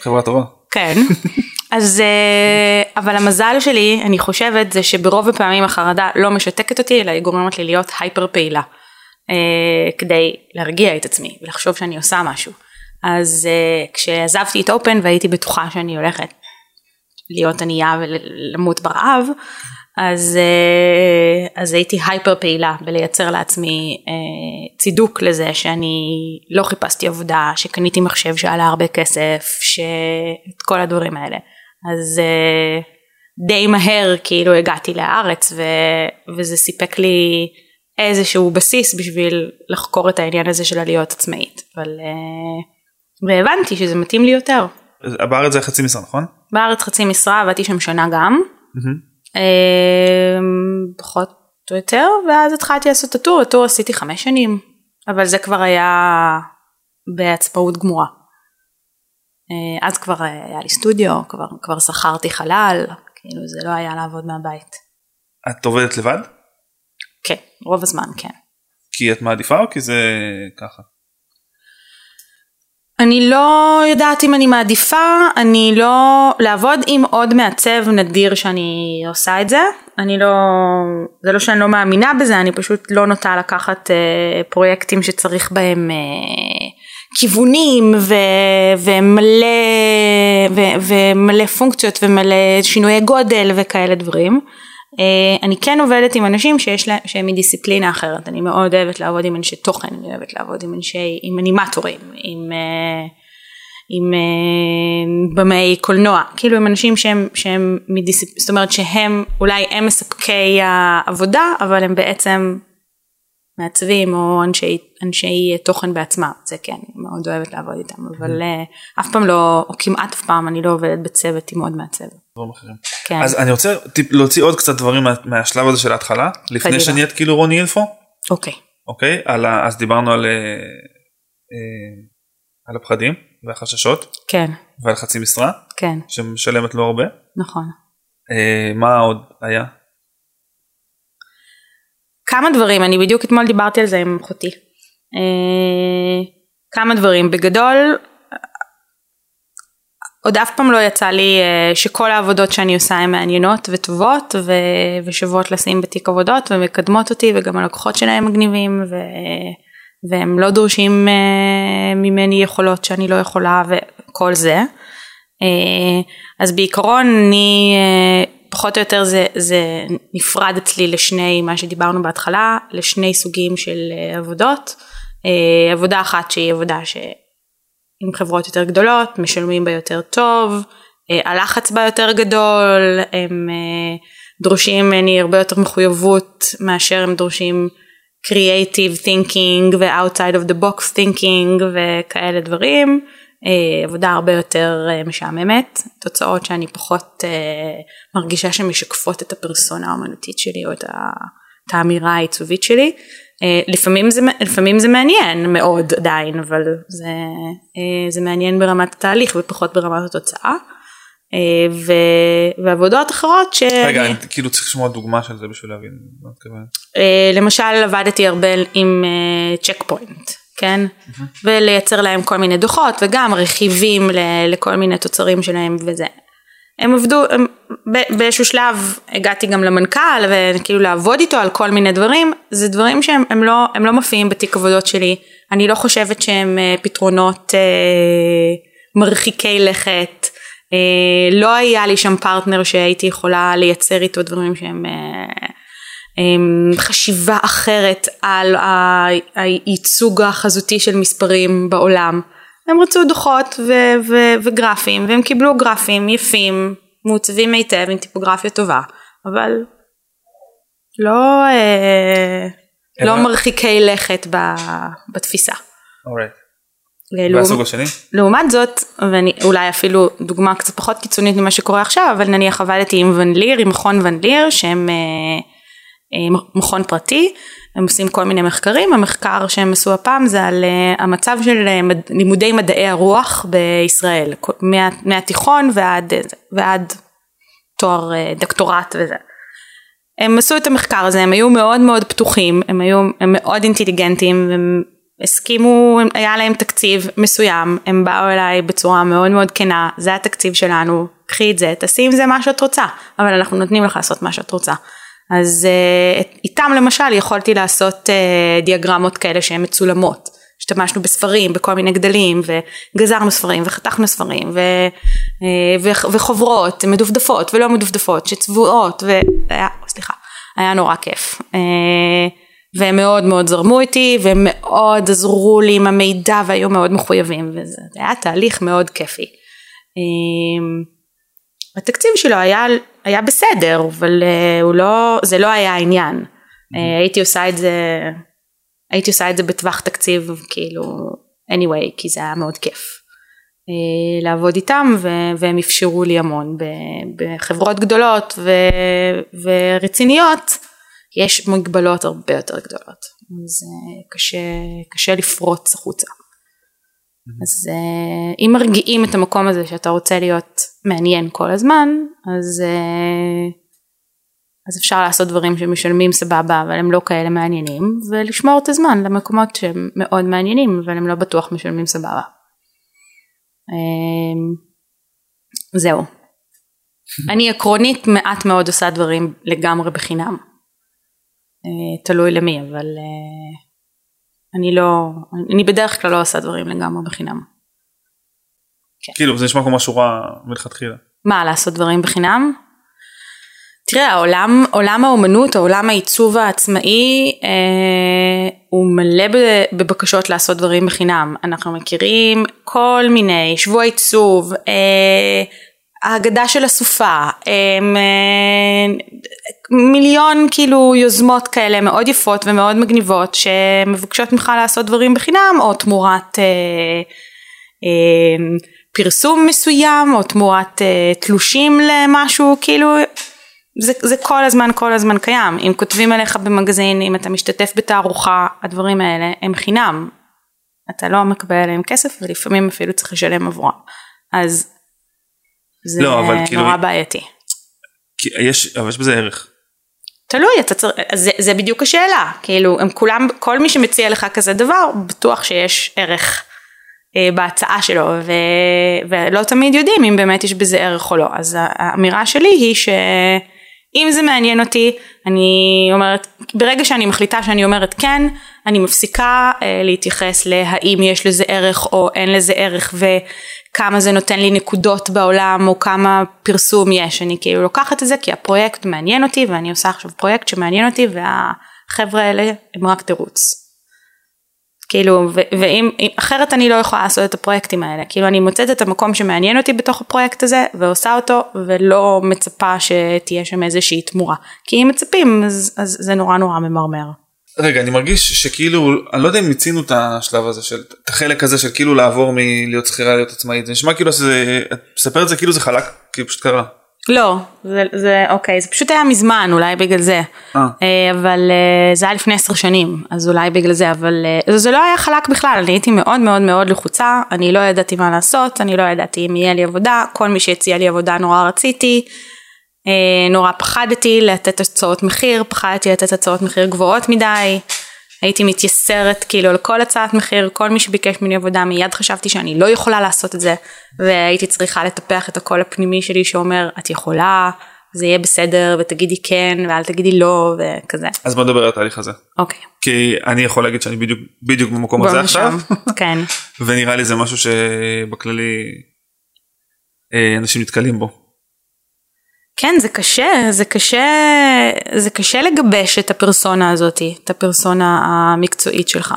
חברה טובה. כן, אז, אבל המזל שלי, אני חושבת, זה שברוב הפעמים החרדה לא משתקת אותי, אלא היא גורמת לי להיות הייפר פעילה, כדי להרגיע את עצמי, ולחשוב שאני עושה משהו. אז כשעזבתי את אופן, והייתי בטוחה שאני הולכת, להיות ענייה ולמות ברעב, אז, אז הייתי הייפר פעילה, בלייצר לעצמי צידוק לזה, שאני לא חיפשתי עבודה, שקניתי מחשב שעלה הרבה כסף, שאת כל הדברים האלה, אז די מהר כאילו הגעתי לארץ, ו, וזה סיפק לי איזשהו בסיס, בשביל לחקור את העניין הזה של להיות עצמאית, אבל והבנתי שזה מתאים לי יותר. בארץ זה חצי משרה, נכון? בארץ חצי משרה, עבדתי שם שנה גם, פחות או יותר, ואז התחלתי לעשות את הטור, הטור עשיתי חמש שנים, אבל זה כבר היה בעצמאות גמורה. אז כבר היה לי סטודיו, כבר שכרתי חלל, כאילו זה לא היה לעבוד מהבית. את עובדת לבד? כן, רוב הזמן, כן. כי את מעדיפה או כי זה ככה? אני לא יודעת אם אני מעדיפה, אני לא, לעבוד עם עוד מעצב נדיר שאני עושה את זה, אני לא, זה לא שאני לא מאמינה בזה, אני פשוט לא נוטה לקחת אה, פרויקטים שצריך בהם אה, כיוונים ו, ומלא, ו, ומלא פונקציות ומלא שינויי גודל וכאלה דברים, אה, אני כן עובדת עם אנשים שיש לה, שהם מדיסציפלינה אחרת, אני מאוד אוהבת לעבוד עם אנשי תוכן, אני אוהבת לעבוד עם אנשי, עם אנימטורים, עם, אה, עם אה, במאי קולנוע, כאילו עם אנשים שהם, שהם מדיסציפלינה, זאת אומרת שהם, אולי הם מספקי העבודה, אבל הם בעצם מעצבים או אנשי, אנשי תוכן בעצמה, זה כן, אני מאוד אוהבת לעבוד איתם, אבל אף פעם לא, או כמעט אף פעם, אני לא עובדת בצוות עם עוד מעצב. כן. אז אני רוצה להוציא עוד קצת דברים מהשלב הזה של ההתחלה, לפני שנהיית כאילו רוני אינפו. אוקיי. אוקיי, אז דיברנו על, על הפחדים והחששות. כן. ועל חצי משרה. כן. שמשלמת לא הרבה. נכון. מה עוד היה? כמה דברים, אני בדיוק אתמול דיברתי על זה עם אחותי. כמה דברים, בגדול... עוד אף פעם לא יצא לי שכל העבודות שאני עושה הן מעניינות וטובות ו- ושוות לשים בתיק עבודות ומקדמות אותי וגם הלקוחות שלהם מגניבים ו- והם לא דורשים ממני יכולות שאני לא יכולה וכל זה. אז בעיקרון אני פחות או יותר זה, זה נפרד אצלי לשני מה שדיברנו בהתחלה, לשני סוגים של עבודות. עבודה אחת שהיא עבודה ש... עם חברות יותר גדולות, משלמים בה יותר טוב, הלחץ בה יותר גדול, הם דורשים ממני הרבה יותר מחויבות, מאשר הם דורשים creative thinking ו-outside of the box thinking וכאלה דברים, עבודה הרבה יותר משעממת, תוצאות שאני פחות מרגישה שמשקפות את הפרסונה האמנותית שלי או את האמירה העיצובית שלי, לפעמים זה, לפעמים זה מעניין מאוד עדיין, אבל זה, זה מעניין ברמת התהליך ופחות ברמת התוצאה, ו, ועבודות אחרות ש... רגע, אני כאילו צריך לשמוע דוגמה של זה בשביל להבין. למשל, עבדתי הרבה עם צ'קפוינט, כן? ולייצר להם כל מיני דוחות, וגם רכיבים לכל מיני תוצרים שלהם וזה. הם עבדו, הם, באיזשהו שלב הגעתי גם למנכ"ל וכאילו לעבוד איתו על כל מיני דברים, זה דברים שהם הם לא, הם לא מופיעים בתיק עבודות שלי, אני לא חושבת שהם פתרונות אה, מרחיקי לכת, אה, לא היה לי שם פרטנר שהייתי יכולה לייצר איתו דברים שהם אה, אה, חשיבה אחרת על הייצוג החזותי של מספרים בעולם. הם רצו דוחות ו- ו- וגרפים, והם קיבלו גרפים יפים, מעוצבים היטב, עם טיפוגרפיה טובה, אבל לא, אה, לא מרחיקי לכת ב- בתפיסה. והסוג השני? לעומת זאת, ואולי אפילו דוגמה קצת פחות קיצונית ממה שקורה עכשיו, אבל נניח עבדתי עם ון ליר, עם מכון ון ליר, שהם מכון פרטי, הם עושים כל מיני מחקרים, המחקר שהם עשו הפעם זה על המצב של לימודי מדעי הרוח בישראל, מהתיכון ועד, ועד תואר דוקטורט וזה. הם עשו את המחקר הזה, הם היו מאוד מאוד פתוחים, הם היו הם מאוד אינטליגנטים, הם הסכימו, היה להם תקציב מסוים, הם באו אליי בצורה מאוד מאוד כנה, זה התקציב שלנו, קחי את זה, תעשי עם זה מה שאת רוצה, אבל אנחנו נותנים לך לעשות מה שאת רוצה. אז איתם למשל יכולתי לעשות דיאגרמות כאלה שהן מצולמות, השתמשנו בספרים, בכל מיני גדלים, וגזרנו ספרים, וחתכנו ספרים, ו... ו... וחוברות, מדופדפות, ולא מדופדפות, שצבועות, ו... היה, סליחה, היה נורא כיף. והם מאוד מאוד זרמו איתי, והם מאוד עזרו לי עם המידע, והיו מאוד מחויבים, וזה היה תהליך מאוד כיפי. התקציב שלו היה, היה בסדר, אבל הוא לא, זה לא היה העניין. הייתי עושה את זה... הייתי עושה את זה בטווח תקציב, כאילו, anyway, כי זה היה מאוד כיף לעבוד איתם, והם אפשרו לי המון. בחברות גדולות ורציניות, יש מגבלות הרבה יותר גדולות. זה קשה לפרוץ החוצה. אז אם מרגיעים את המקום הזה, שאתה רוצה להיות מעניין כל הזמן, אז... אז אפשר לעשות דברים שמשלמים סבבה, אבל הם לא כאלה מעניינים, ולשמור את הזמן למקומות שהם מאוד מעניינים, אבל הם לא בטוח משלמים סבבה. זהו. אני עקרונית מעט מאוד עושה דברים לגמרי בחינם. תלוי למי, אבל אני לא, אני בדרך כלל לא עושה דברים לגמרי בחינם. כאילו, זה נשמע כמו משהו רע מלכתחילה. מה, לעשות דברים בחינם? תראה, העולם, עולם האומנות, העולם העיצוב העצמאי, אה, הוא מלא בבקשות לעשות דברים בחינם. אנחנו מכירים כל מיני, שבוע עיצוב, אה, ההגדה של הסופה, אה, מיליון כאילו יוזמות כאלה מאוד יפות ומאוד מגניבות, שמבקשות ממך לעשות דברים בחינם, או תמורת... אה, אה, פרסום מסוים, או תמורת אה, תלושים למשהו, כאילו... זה, זה כל הזמן, כל הזמן קיים. אם כותבים עליך במגזין, אם אתה משתתף בתערוכה, הדברים האלה הם חינם. אתה לא מקבל עליהם כסף, ולפעמים אפילו צריך לשלם עבורה. אז זה לא, נורא כאילו... בעייתי. כי יש, אבל יש בזה ערך. תלוי, אתה צר... זה, זה בדיוק השאלה. כאילו, הם כולם, כל מי שמציע לך כזה דבר, בטוח שיש ערך אה, בהצעה שלו, ו... ולא תמיד יודעים אם באמת יש בזה ערך או לא. אז האמירה שלי היא ש... אם זה מעניין אותי, אני אומרת, ברגע שאני מחליטה שאני אומרת כן, אני מפסיקה להתייחס להאם יש לזה ערך או אין לזה ערך, וכמה זה נותן לי נקודות בעולם, או כמה פרסום יש. אני כאילו לוקחת את זה, כי הפרויקט מעניין אותי, ואני עושה עכשיו פרויקט שמעניין אותי, והחבר'ה האלה הם רק תירוץ. כאילו, ואם, אחרת אני לא יכולה לעשות את הפרויקטים האלה. כאילו, אני מוצאת את המקום שמעניין אותי בתוך הפרויקט הזה, ועושה אותו, ולא מצפה שתהיה שם איזושהי תמורה. כי אם מצפים, אז, אז זה נורא נורא ממרמר. רגע, אני מרגיש שכאילו, אני לא יודע אם מיצינו את השלב הזה, של, את החלק הזה של כאילו לעבור מלהיות שכירה, להיות עצמאית. זה נשמע כאילו, שזה, את מספרת את זה כאילו זה חלק, כאילו פשוט קרה. לא, זה, זה, אוקיי, זה פשוט היה מזמן, אולי בגלל זה, אבל זה היה לפני עשר שנים, אז אולי בגלל זה, אבל זה לא היה חלק בכלל, אני הייתי מאוד מאוד מאוד לחוצה, אני לא ידעתי מה לעשות, אני לא ידעתי אם יהיה לי עבודה, כל מי שהציע לי עבודה נורא רציתי, נורא פחדתי לתת הצעות מחיר, פחדתי לתת הצעות מחיר גבוהות מדי, הייתי מתייסרת כאילו לכל הצעת מחיר, כל מי שביקש ממני עבודה, מיד חשבתי שאני לא יכולה לעשות את זה, והייתי צריכה לטפח את הקול הפנימי שלי שאומר, את יכולה, זה יהיה בסדר, ותגידי כן, ואל תגידי לא, וכזה. אז בוא נדבר על התהליך הזה. אוקיי. כי אני יכול להגיד שאני בדיוק, בדיוק במקום הזה עכשיו. כן. ונראה לי זה משהו שבכללי אנשים נתקלים בו. כן, זה קשה, זה קשה, זה קשה לגבש את הפרסונה הזאת, את הפרסונה המקצועית שלך.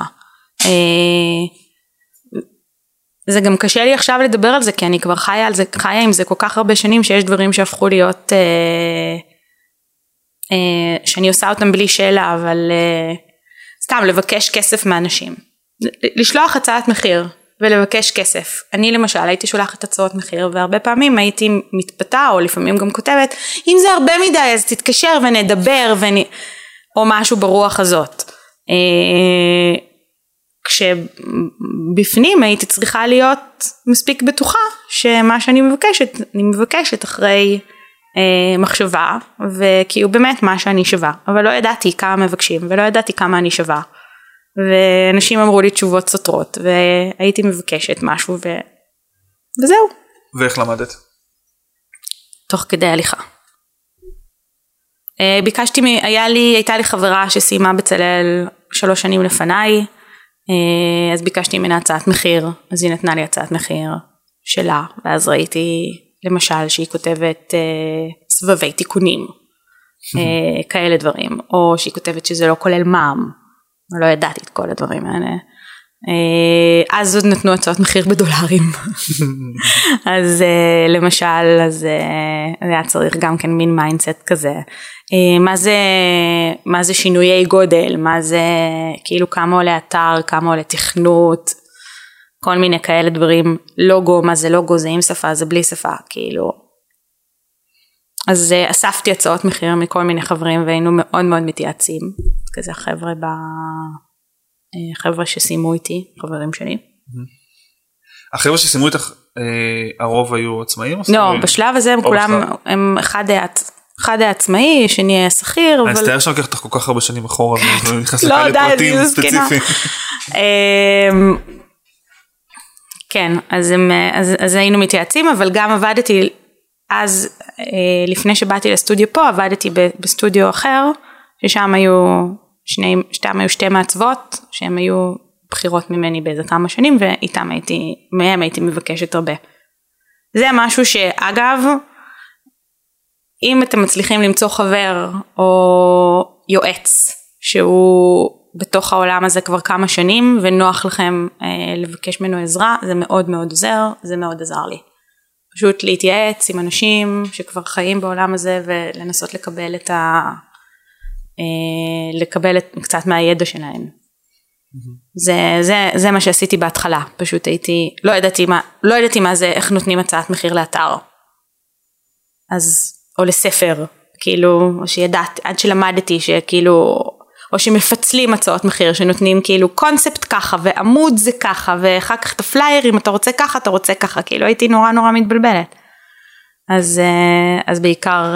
זה גם קשה לי עכשיו לדבר על זה, כי אני כבר חיה על זה, חיה עם זה כל כך הרבה שנים, שיש דברים שהפכו להיות, שאני עושה אותם בלי שאלה, אבל סתם לבקש כסף מאנשים. לשלוח הצעת מחיר ולבקש כסף. אני למשל הייתי שולחת הצעות מחיר, והרבה פעמים הייתי מתפתה, או לפעמים גם כותבת, אם זה הרבה מדי אז תתקשר ונדבר, ונ... או משהו ברוח הזאת. כשבפנים הייתי צריכה להיות מספיק בטוחה, שמה שאני מבקשת, אני מבקשת אחרי מחשבה, וכי הוא באמת מה שאני שווה. אבל לא ידעתי כמה מבקשים, ולא ידעתי כמה אני שווה. ואנשים אמרו לי תשובות סותרות, והייתי מבקשת משהו, ו... וזהו. ואיך למדת? תוך כדי הליכה. ביקשתי, היה לי, הייתה לי חברה שסיימה בצלל שלוש שנים לפניי, אז ביקשתי ממנה הצעת מחיר, אז היא נתנה לי הצעת מחיר שלה, ואז ראיתי למשל שהיא כותבת סבבי תיקונים, כאלה דברים, או שהיא כותבת שזה לא כולל מע"מ, לא ידעתי את כל הדברים האלה. אז עוד נתנו הצעות מחיר בדולרים. אז למשל, אז היה צריך גם כן מין מיינדסט כזה. מה זה, מה זה שינויי גודל, מה זה, כאילו כמה עולה אתר, כמה עולה תכנות, כל מיני כאלה דברים. לוגו, מה זה לוגו, זה עם שפה, זה בלי שפה, כאילו. אז אספתי הצעות מחיר מכל מיני חברים, והיינו מאוד מאוד מתייעצים. כזה חבר'ה ב... חבר'ה שסיימו איתי, חברים שלי. החבר'ה שסיימו איתך, הרוב היו עצמאים? לא, בשלב הזה הם כולם, הם אחד העצמאי, שני השכיר. אני אסתאר שאני לוקחת כל כך הרבה שנים אחורה, ואני נכנס לקהל לפרטים ספציפיים. כן, אז היינו מתייעצים, אבל גם עבדתי, אז לפני שבאתי לסטודיו פה, עבדתי בסטודיו אחר, ששם היו שני, שתם היו שתי מעצבות, שהם היו בחירות ממני באיזה כמה שנים, ואיתם הייתי, מהם הייתי מבקשת הרבה. זה משהו שאגב, אם אתם מצליחים למצוא חבר, או יועץ, שהוא בתוך העולם הזה כבר כמה שנים, ונוח לכם אה, לבקש ממנו עזרה, זה מאוד מאוד עוזר, זה מאוד עזר לי. פשוט להתייעץ עם אנשים, שכבר חיים בעולם הזה, ולנסות לקבל את ה... לקבל קצת מהידע שלהם. זה, זה, זה מה שעשיתי בהתחלה. פשוט הייתי, לא ידעתי מה, לא ידעתי מה זה, איך נותנים הצעת מחיר לאתר. אז, או לספר, כאילו, או שידעת, עד שלמדתי שכאילו, או שמפצלים הצעות מחיר, שנותנים כאילו קונספט ככה, ועמוד זה ככה, ואחר כך את הפלייר, אם אתה רוצה ככה, אתה רוצה ככה, כאילו הייתי נורא נורא מתבלבלת. אז, אז בעיקר,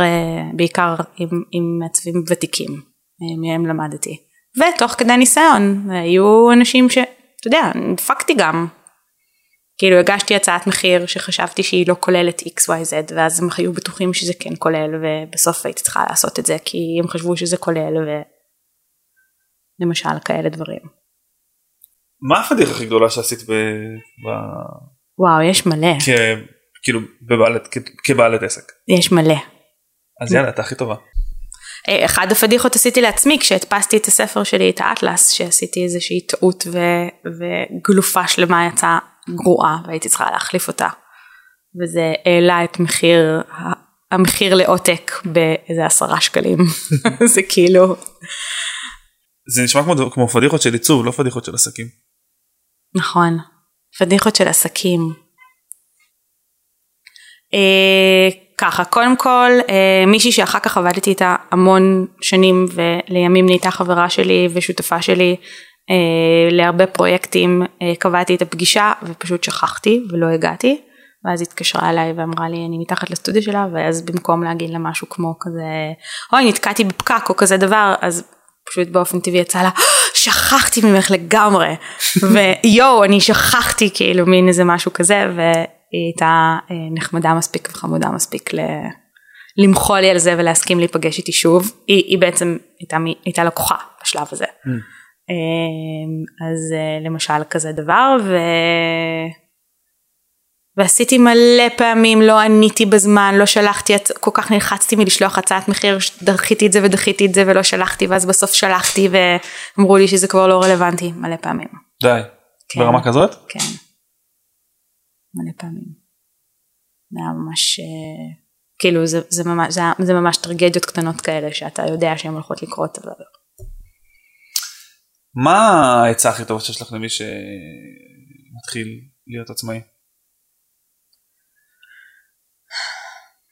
בעיקר עם, עם מעצבים ותיקים. מהם למדתי. ותוך כדי ניסיון, היו אנשים ש, אתה יודע, נדפקתי גם. כאילו, הגשתי הצעת מחיר שחשבתי שהיא לא כוללת איקס וואי זד, ואז הם היו בטוחים שזה כן כולל, ובסוף הייתי צריכה לעשות את זה, כי הם חשבו שזה כולל, ולמשל, כאלה דברים. מה הפדיחה הכי גדולה שעשית ב... ב... וואו, יש מלא. כ... כאילו, בבעלת, כ... כבעלת עסק. יש מלא. אז יאללה, אתה הכי טובה. אחד הפדיחות עשיתי לעצמי, כשהדפסתי את הספר שלי, את האטלס, שעשיתי איזושהי טעות וגלופה שלמה יצאה גרועה, והייתי צריכה להחליף אותה. וזה העלה את מחיר, המחיר לעותק באיזה עשרה שקלים. זה כאילו... זה נשמע כמו, כמו פדיחות של עיצוב, לא פדיחות של עסקים. נכון. פדיחות של עסקים. אה... ככה, קודם כל, מישהי שאחר כך עבדתי איתה המון שנים, ולימים נהייתה חברה שלי ושותפה שלי, להרבה פרויקטים, קבעתי את הפגישה, ופשוט שכחתי ולא הגעתי, ואז התקשרה אליי ואמרה לי, אני מתחת לסטודיו שלה, ואז במקום להגיד לה משהו כמו כזה, אוי, נתקעתי בפקק או כזה דבר, אז פשוט באופן טבעי יצא לה, שכחתי ממך לגמרי, ויואו, אני שכחתי כאילו מין איזה משהו כזה, ו... היא הייתה נחמדה מספיק וחמודה מספיק למחול לי על זה ולהסכים להיפגש איתי שוב. היא, היא בעצם הייתה, הייתה לקוחה בשלב הזה. Mm. אז למשל כזה דבר, ו... ועשיתי מלא פעמים, לא עניתי בזמן, לא שלחתי, כל כך נלחצתי מלשלוח הצעת מחיר, דחיתי את זה ודחיתי את זה ולא שלחתי, ואז בסוף שלחתי ואמרו לי שזה כבר לא רלוונטי, מלא פעמים. די, כן. ברמה כזאת? כן. מלא פעמים. זה ממש, כאילו, זה, זה ממש, זה, זה ממש טרגדיות קטנות כאלה, שאתה יודע שהן הולכות לקרות, אבל... מה העצה הכי טובה שיש לך למי שמתחיל להיות עצמאי?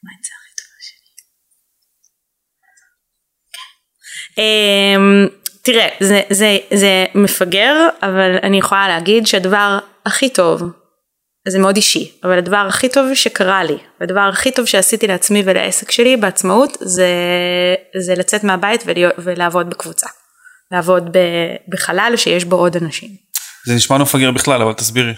מה העצה הכי טובה שלי? תראה, זה מפגר, אבל אני יכולה להגיד שהדבר הכי טוב, זה מאוד אישי, אבל הדבר הכי טוב שקרה לי, הדבר הכי טוב שעשיתי לעצמי ולעסק שלי בעצמאות, זה לצאת מהבית ולעבוד בקבוצה. לעבוד בחלל שיש בו עוד אנשים. זה נשמע נופגר בכלל, אבל תסבירי.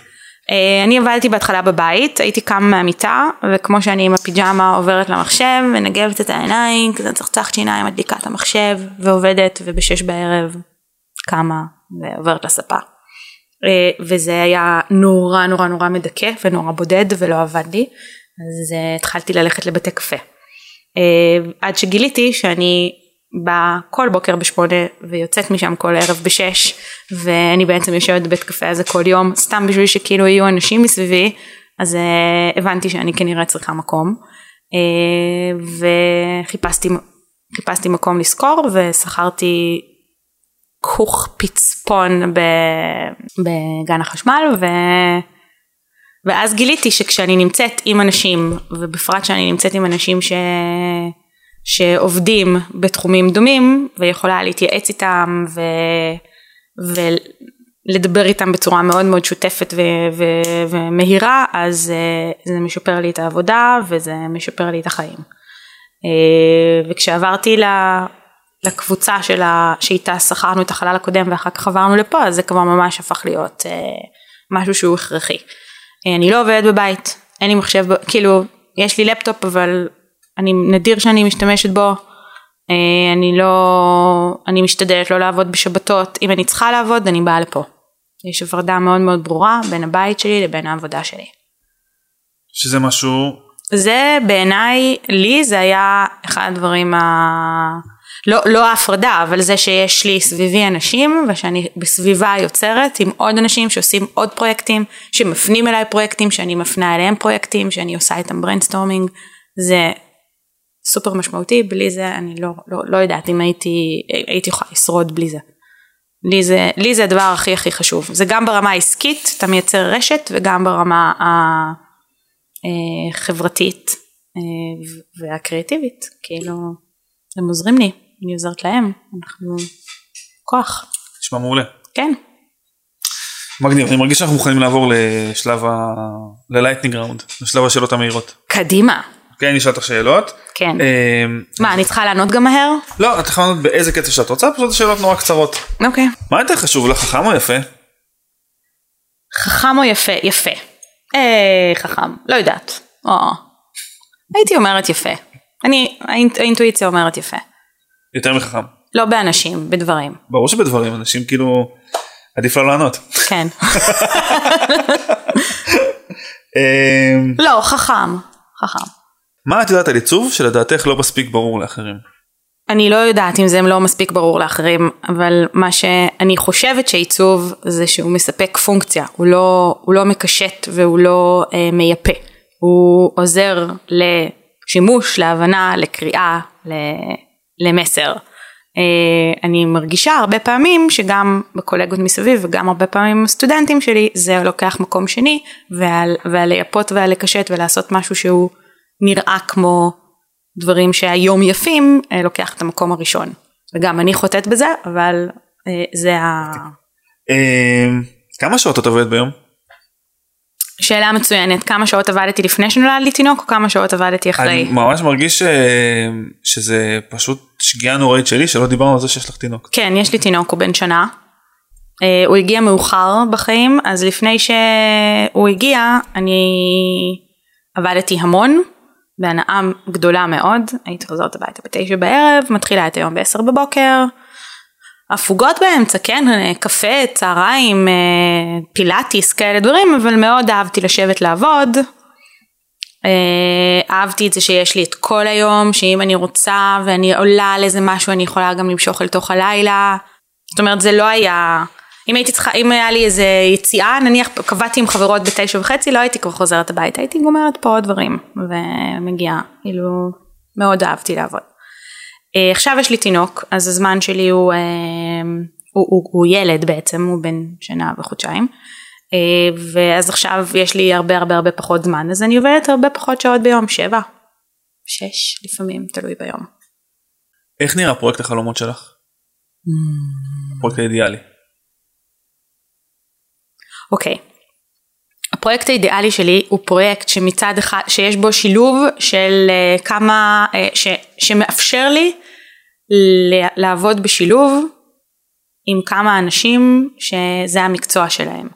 אני עבדתי בהתחלה בבית, הייתי קם מהמיטה, וכמו שאני עם הפיג'מה עוברת למחשב, ונגבת את העיניים, כזה צחצחת שיניים, מדליקה את המחשב, ועובדת, ובשש בערב קמה ועוברת לספה. וזה היה נורא נורא נורא מדכא, ונורא בודד, ולא עבד לי, אז התחלתי ללכת לבתי קפה. עד שגיליתי שאני באה כל בוקר בשמונה ויוצאת משם כל ערב בשש, ואני בעצם יושבת בבית קפה הזה כל יום, סתם בשביל שכאילו יהיו אנשים מסביבי, אז הבנתי שאני כנראה צריכה מקום, וחיפשתי חיפשתי מקום לשכור, ושכרתי כוך פצפון בגן החשמל, ו... ואז גיליתי שכשאני נמצאת עם אנשים, ובפרט שאני נמצאת עם אנשים ש... שעובדים בתחומים דומים, ויכולה להתייעץ איתם, ו... ולדבר איתם בצורה מאוד מאוד שוטפת ו... ו... ומהירה, אז זה משופר לי את העבודה, וזה משופר לי את החיים. וכשעברתי ל... לקבוצה שלה, שאיתה שכרנו את החלל הקודם, ואחר כך עברנו לפה, אז זה כבר ממש הפך להיות אה, משהו שהוא הכרחי. אה, אני לא עובדת בבית, אין לי מחשב, כאילו, יש לי לפטופ, אבל אני נדיר שאני משתמשת בו, אה, אני לא, אני משתדלת לא לעבוד בשבתות, אם אני צריכה לעבוד, אני באה לפה. יש הפרדה מאוד מאוד ברורה, בין הבית שלי לבין העבודה שלי. שזה משהו? זה בעיניי, לי זה היה אחד הדברים ה... לא, לא ההפרדה, אבל זה שיש לי סביבי אנשים, ושאני בסביבה יוצרת עם עוד אנשים שעושים עוד פרויקטים, שמפנים אליי פרויקטים, שאני מפנה אליהם פרויקטים, שאני עושה איתם בריינסטורמינג, זה סופר משמעותי, בלי זה אני לא, לא, לא יודעת אם הייתי, הייתי יכולה לשרוד בלי זה. לי זה, לי זה הדבר הכי הכי חשוב. זה גם ברמה העסקית, אתה מייצר רשת, וגם ברמה החברתית והקריאטיבית, כאילו, הם עוזרים לי. אני עוזרת להם, אנחנו כוח. נשמע מעולה. כן. מגניב, אני מרגיש שאנחנו מוכנים לעבור לשלב ה... ללייטנינג ראונד, לשלב השאלות המהירות. קדימה. כן, אני אשאל את השאלות. כן. מה, אני צריכה לענות גם מהר? לא, את יכולה לענות באיזה קצב שאת רוצה, פשוט שאלות נורא קצרות. אוקיי. מה יותר חשוב, לך חכם או יפה? חכם או יפה? יפה. אה, חכם, לא יודעת. הייתי אומרת יפה. אני, האינטואיציה אומרת יפה. יותר מחכם. לא באנשים, בדברים. ברור שבדברים, אנשים כאילו, עדיף לא לענות. כן. לא, חכם, חכם. מה את יודעת על עיצוב שלדעתך לא מספיק ברור לאחרים? אני לא יודעת אם זה לא מספיק ברור לאחרים, אבל מה שאני חושבת שעיצוב זה שהוא מספק פונקציה, הוא לא, הוא לא מקשט והוא לא אה, מייפה. הוא עוזר לשימוש, להבנה, לקריאה, ל... למסר. אני מרגישה הרבה פעמים שגם בקולגות מסביב וגם הרבה פעמים סטודנטים שלי זה לוקח מקום שני ועל, ועל לייפות ועל לקשט ולעשות משהו שהוא נראה כמו דברים שהיום יפים לוקח את המקום הראשון. וגם אני חוטאת בזה, אבל זה ה... כמה שעות את עובדת ביום? שאלה מצוינת, כמה שעות עבדתי לפני שנולד לי תינוק, או כמה שעות עבדתי אחרי? אני ממש מרגיש ש... שזה פשוט שגיאה נוראית שלי, שלא דיברנו על זה שיש לך תינוק. כן, יש לי תינוק, הוא בן שנה, הוא הגיע מאוחר בחיים, אז לפני שהוא הגיע, אני עבדתי המון, בהנאה גדולה מאוד, הייתי חוזרת הביתה בתשע בערב, מתחילה את היום בעשר בבוקר, הפוגות באמצע, כן, קפה, צהריים, פילאטיס, כאלה דברים, אבל מאוד אהבתי לשבת לעבוד, אהבתי את זה שיש לי את כל היום, שאם אני רוצה ואני עולה על איזה משהו, אני יכולה גם למשוך אל תוך הלילה, זאת אומרת זה לא היה, אם הייתי צריכה, אם היה לי איזה יציאה, נניח קבעתי עם חברות בתשע וחצי, לא הייתי כבר חוזרת הביתה, הייתי גומרת פה עוד דברים, ומגיעה, כאילו מאוד אהבתי לעבוד. עכשיו יש לי תינוק, אז הזמן שלי הוא הוא, הוא, הוא ילד בעצם, הוא בן שנה וחודשיים, ואז עכשיו יש לי הרבה הרבה הרבה פחות זמן, אז אני עובדת הרבה פחות שעות ביום, שבע, שש, לפעמים, תלוי ביום. איך נראה פרויקט החלומות שלך? הפרויקט האידיאלי. אוקיי. הפרויקט האידיאלי שלי הוא פרויקט שמצד אחד, שיש בו שילוב של כמה, ש, שמאפשר לי לעבוד בשילוב עם כמה אנשים שזה המקצוע שלהם.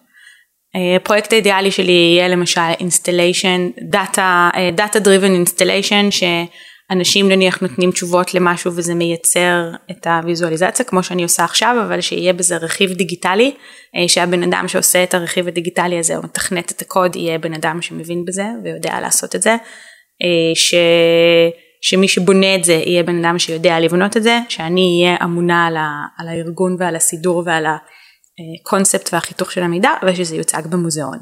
הפרויקט האידיאלי שלי יהיה למשל אינסטליישן, דאטה, דאטה דריבן אינסטליישן, שאנשים נניח נותנים תשובות למשהו וזה מייצר את הוויזואליזציה, כמו שאני עושה עכשיו, אבל שיהיה בזה רכיב דיגיטלי, שהבן אדם שעושה את הרכיב הדיגיטלי הזה, או מתכנת את הקוד, יהיה בן אדם שמבין בזה ויודע לעשות את זה, ש... שמי שבונה את זה יהיה בן אדם שיודע לבנות את זה, שאני אהיה אמונה על, ה, על הארגון ועל הסידור ועל הקונספט והחיתוך של המידע, ושזה יוצג במוזיאון.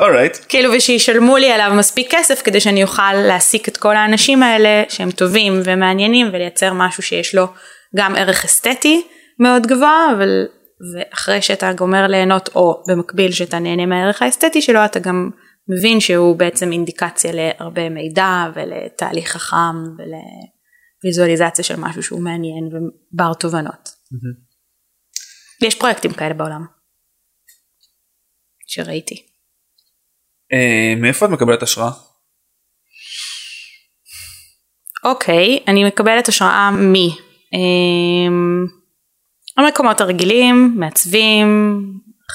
אורייט. כאילו ושישלמו לי עליו מספיק כסף, כדי שאני אוכל להסיק את כל האנשים האלה, שהם טובים ומעניינים, ולייצר משהו שיש לו גם ערך אסתטי מאוד גבוה, אבל, ואחרי שאתה גומר ליהנות, או במקביל שאתה נהנה מהערך האסתטי שלו, אתה גם... מבין שהוא בעצם אינדיקציה להרבה מידע ולתהליך חכם ולוויזואליזציה של משהו שהוא מעניין ובר תובנות. Mm-hmm. יש פרויקטים כאלה בעולם שראיתי. אה, מאיפה את מקבלת השראה? אוקיי, אני מקבלת השראה מ... אה, המקומות הרגילים, מעצבים,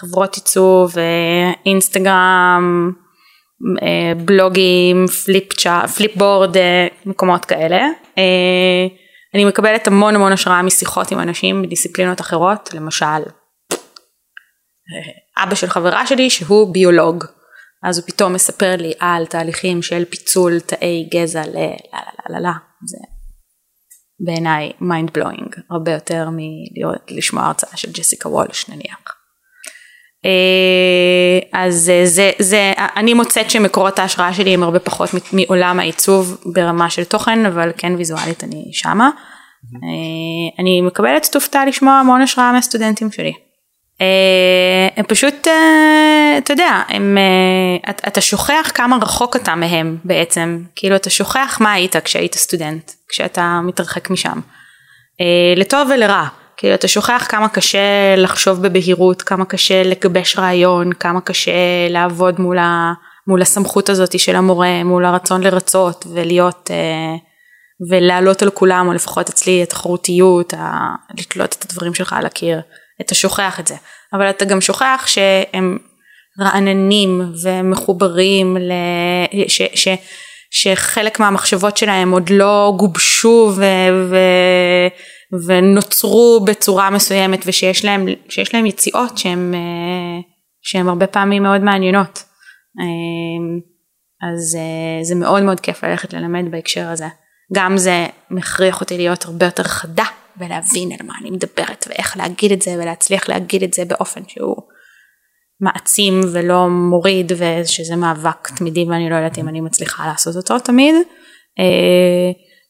חברות עיצוב, אינסטגרם, בלוגים, פליפבורד, מקומות כאלה. אני מקבלת המון המון השראה משיחות עם אנשים בדיסציפלינות אחרות, למשל, אבא של חברה שלי שהוא ביולוג, אז הוא פתאום מספר לי על תהליכים של פיצול תאי גזע ל... לא, לא, לא, לא, זה בעיניי מיינד בלואינג, הרבה יותר מלשמוע הרצאה של ג'סיקה וולש נניח. אז זה, זה, אני מוצאת שמקורות ההשראה שלי הם הרבה פחות מעולם העיצוב ברמה של תוכן, אבל כן ויזואלית אני שמה. אני מקבלת תופתע לשמוע המון השראה מהסטודנטים שלי. הם פשוט, אתה יודע, הם, אתה שוכח כמה רחוק אתה מהם בעצם, כאילו אתה שוכח מה היית כשהיית סטודנט, כשאתה מתרחק משם, לטוב ולרע. כאילו אתה שוכח כמה קשה לחשוב בבהירות, כמה קשה לגבש רעיון, כמה קשה לעבוד מול, ה, מול הסמכות הזאת של המורה, מול הרצון לרצות ולהיות, ולעלות על כולם, או לפחות אצלי את התחרותיות, לתלות את הדברים שלך על הקיר, אתה שוכח את זה. אבל אתה גם שוכח שהם רעננים ומחוברים, ל, ש, ש, שחלק מהמחשבות שלהם עוד לא גובשו ו... ו ונוצרו בצורה מסוימת, ושיש להם, שיש להם יציאות שהם, שהם הרבה פעמים מאוד מעניינות. אז זה מאוד מאוד כיף ללכת ללמד בהקשר הזה. גם זה מכריח אותי להיות הרבה יותר חדה, ולהבין על מה אני מדברת, ואיך להגיד את זה, ולהצליח להגיד את זה באופן שהוא מעצים ולא מוריד, ושזה מאבק תמידי, ואני לא יודעת אם אני מצליחה לעשות אותו תמיד.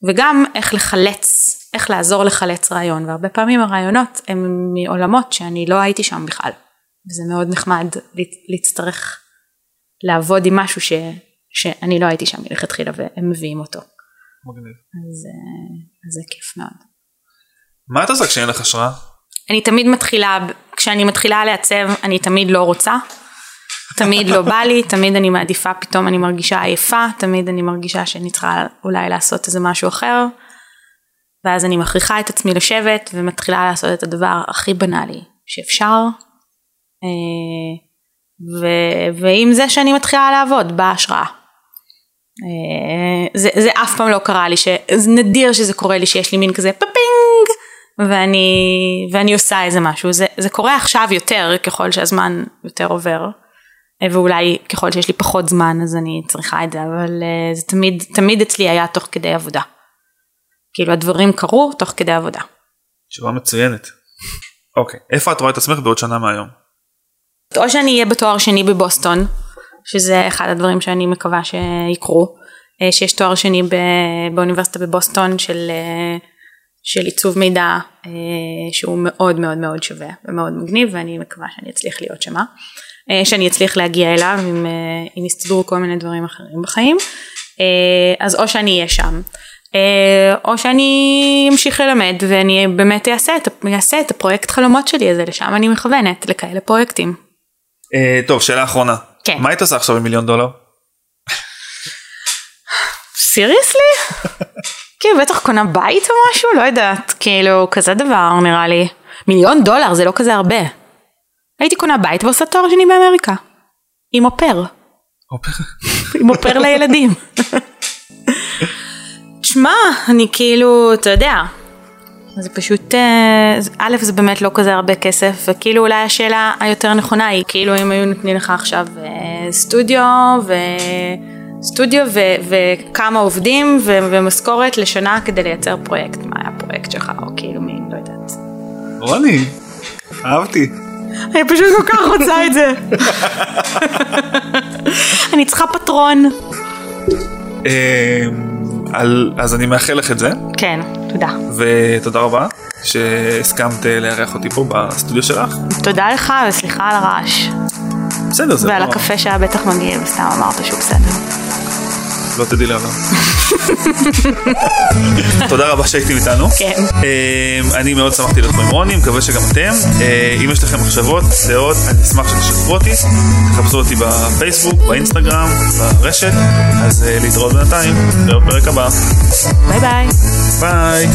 וגם איך לחלץ, איך לעזור לחלץ רעיון, והרבה פעמים הרעיונות הם מעולמות שאני לא הייתי שם בכלל, וזה מאוד נחמד להצטרך לעבוד עם משהו ש, שאני לא הייתי שם מלכתחילה, והם מביאים אותו. מגניב. אז, אז זה כיף מאוד. מה את עושה כשאין לך השראה? אני תמיד מתחילה, כשאני מתחילה לעצב, אני תמיד לא רוצה, תמיד לא בא לי, תמיד אני מעדיפה, פתאום אני מרגישה עייפה, תמיד אני מרגישה שאני צריכה אולי לעשות איזה משהו אחר, ואז אני מכריחה את עצמי לשבת, ומתחילה לעשות את הדבר הכי בנאלי שאפשר, ו- ועם זה שאני מתחילה לעבוד, בהשראה. זה, זה אף פעם לא קרה לי, ש- זה נדיר שזה קורה לי, שיש לי מין כזה פפינג, ואני, ואני עושה איזה משהו, זה, זה קורה עכשיו יותר, ככל שהזמן יותר עובר, ואולי ככל שיש לי פחות זמן, אז אני צריכה את זה, אבל זה תמיד, תמיד אצלי היה תוך כדי עבודה. כאילו הדברים קרו תוך כדי עבודה. תשובה מצוינת. אוקיי, איפה את רואה את עצמך בעוד שנה מהיום? או שאני אהיה בתואר שני בבוסטון, שזה אחד הדברים שאני מקווה שיקרו, שיש תואר שני באוניברסיטה בבוסטון של של עיצוב מידע שהוא מאוד מאוד מאוד שווה ומאוד מגניב, ואני מקווה שאני אצליח להיות שמה, שאני אצליח להגיע אליו אם יסתדרו כל מיני דברים אחרים בחיים. אז או שאני אהיה שם, או שאני אמשיך ללמד ואני באמת אעשה את הפרויקט חלומות שלי הזה, לשם אני מכוונת, לכאלה פרויקטים. טוב, שאלה אחרונה. כן. מה היית עושה עכשיו עם מיליון דולר? סיריסלי? כן, בטח קונה בית או משהו, לא יודעת, כאילו, כזה דבר נראה לי. מיליון דולר זה לא כזה הרבה. הייתי קונה בית ועושה תואר שני באמריקה. עם אופר. אופר? עם אופר לילדים. תשמע, אני כאילו, אתה יודע, זה פשוט, א', זה באמת לא כזה הרבה כסף, וכאילו אולי השאלה היותר נכונה היא, כאילו אם היו נותנים לך עכשיו סטודיו ו... סטודיו וכמה עובדים ומשכורת לשנה כדי לייצר פרויקט, מה היה הפרויקט שלך, או כאילו מי, לא יודעת. רוני, אהבתי. אני פשוט כל כך רוצה את זה. אני צריכה פטרון. אז אני מאחל לך את זה. כן, תודה. ותודה רבה שהסכמת לארח אותי פה בסטודיו שלך. תודה לך וסליחה על הרעש. בסדר, זה ועל הקפה שהיה בטח מגיע, וסתם אמרת שהוא בסדר. לא תדעי לעולם. תודה רבה שהייתם איתנו. כן. אני מאוד שמחתי להיות פה עם רוני, מקווה שגם אתם. אם יש לכם מחשבות, דעות, אני אשמח שתשתפו אותי. תחפשו אותי בפייסבוק, באינסטגרם, ברשת. אז להתראות בינתיים, נראה בפרק הבא. ביי ביי. ביי.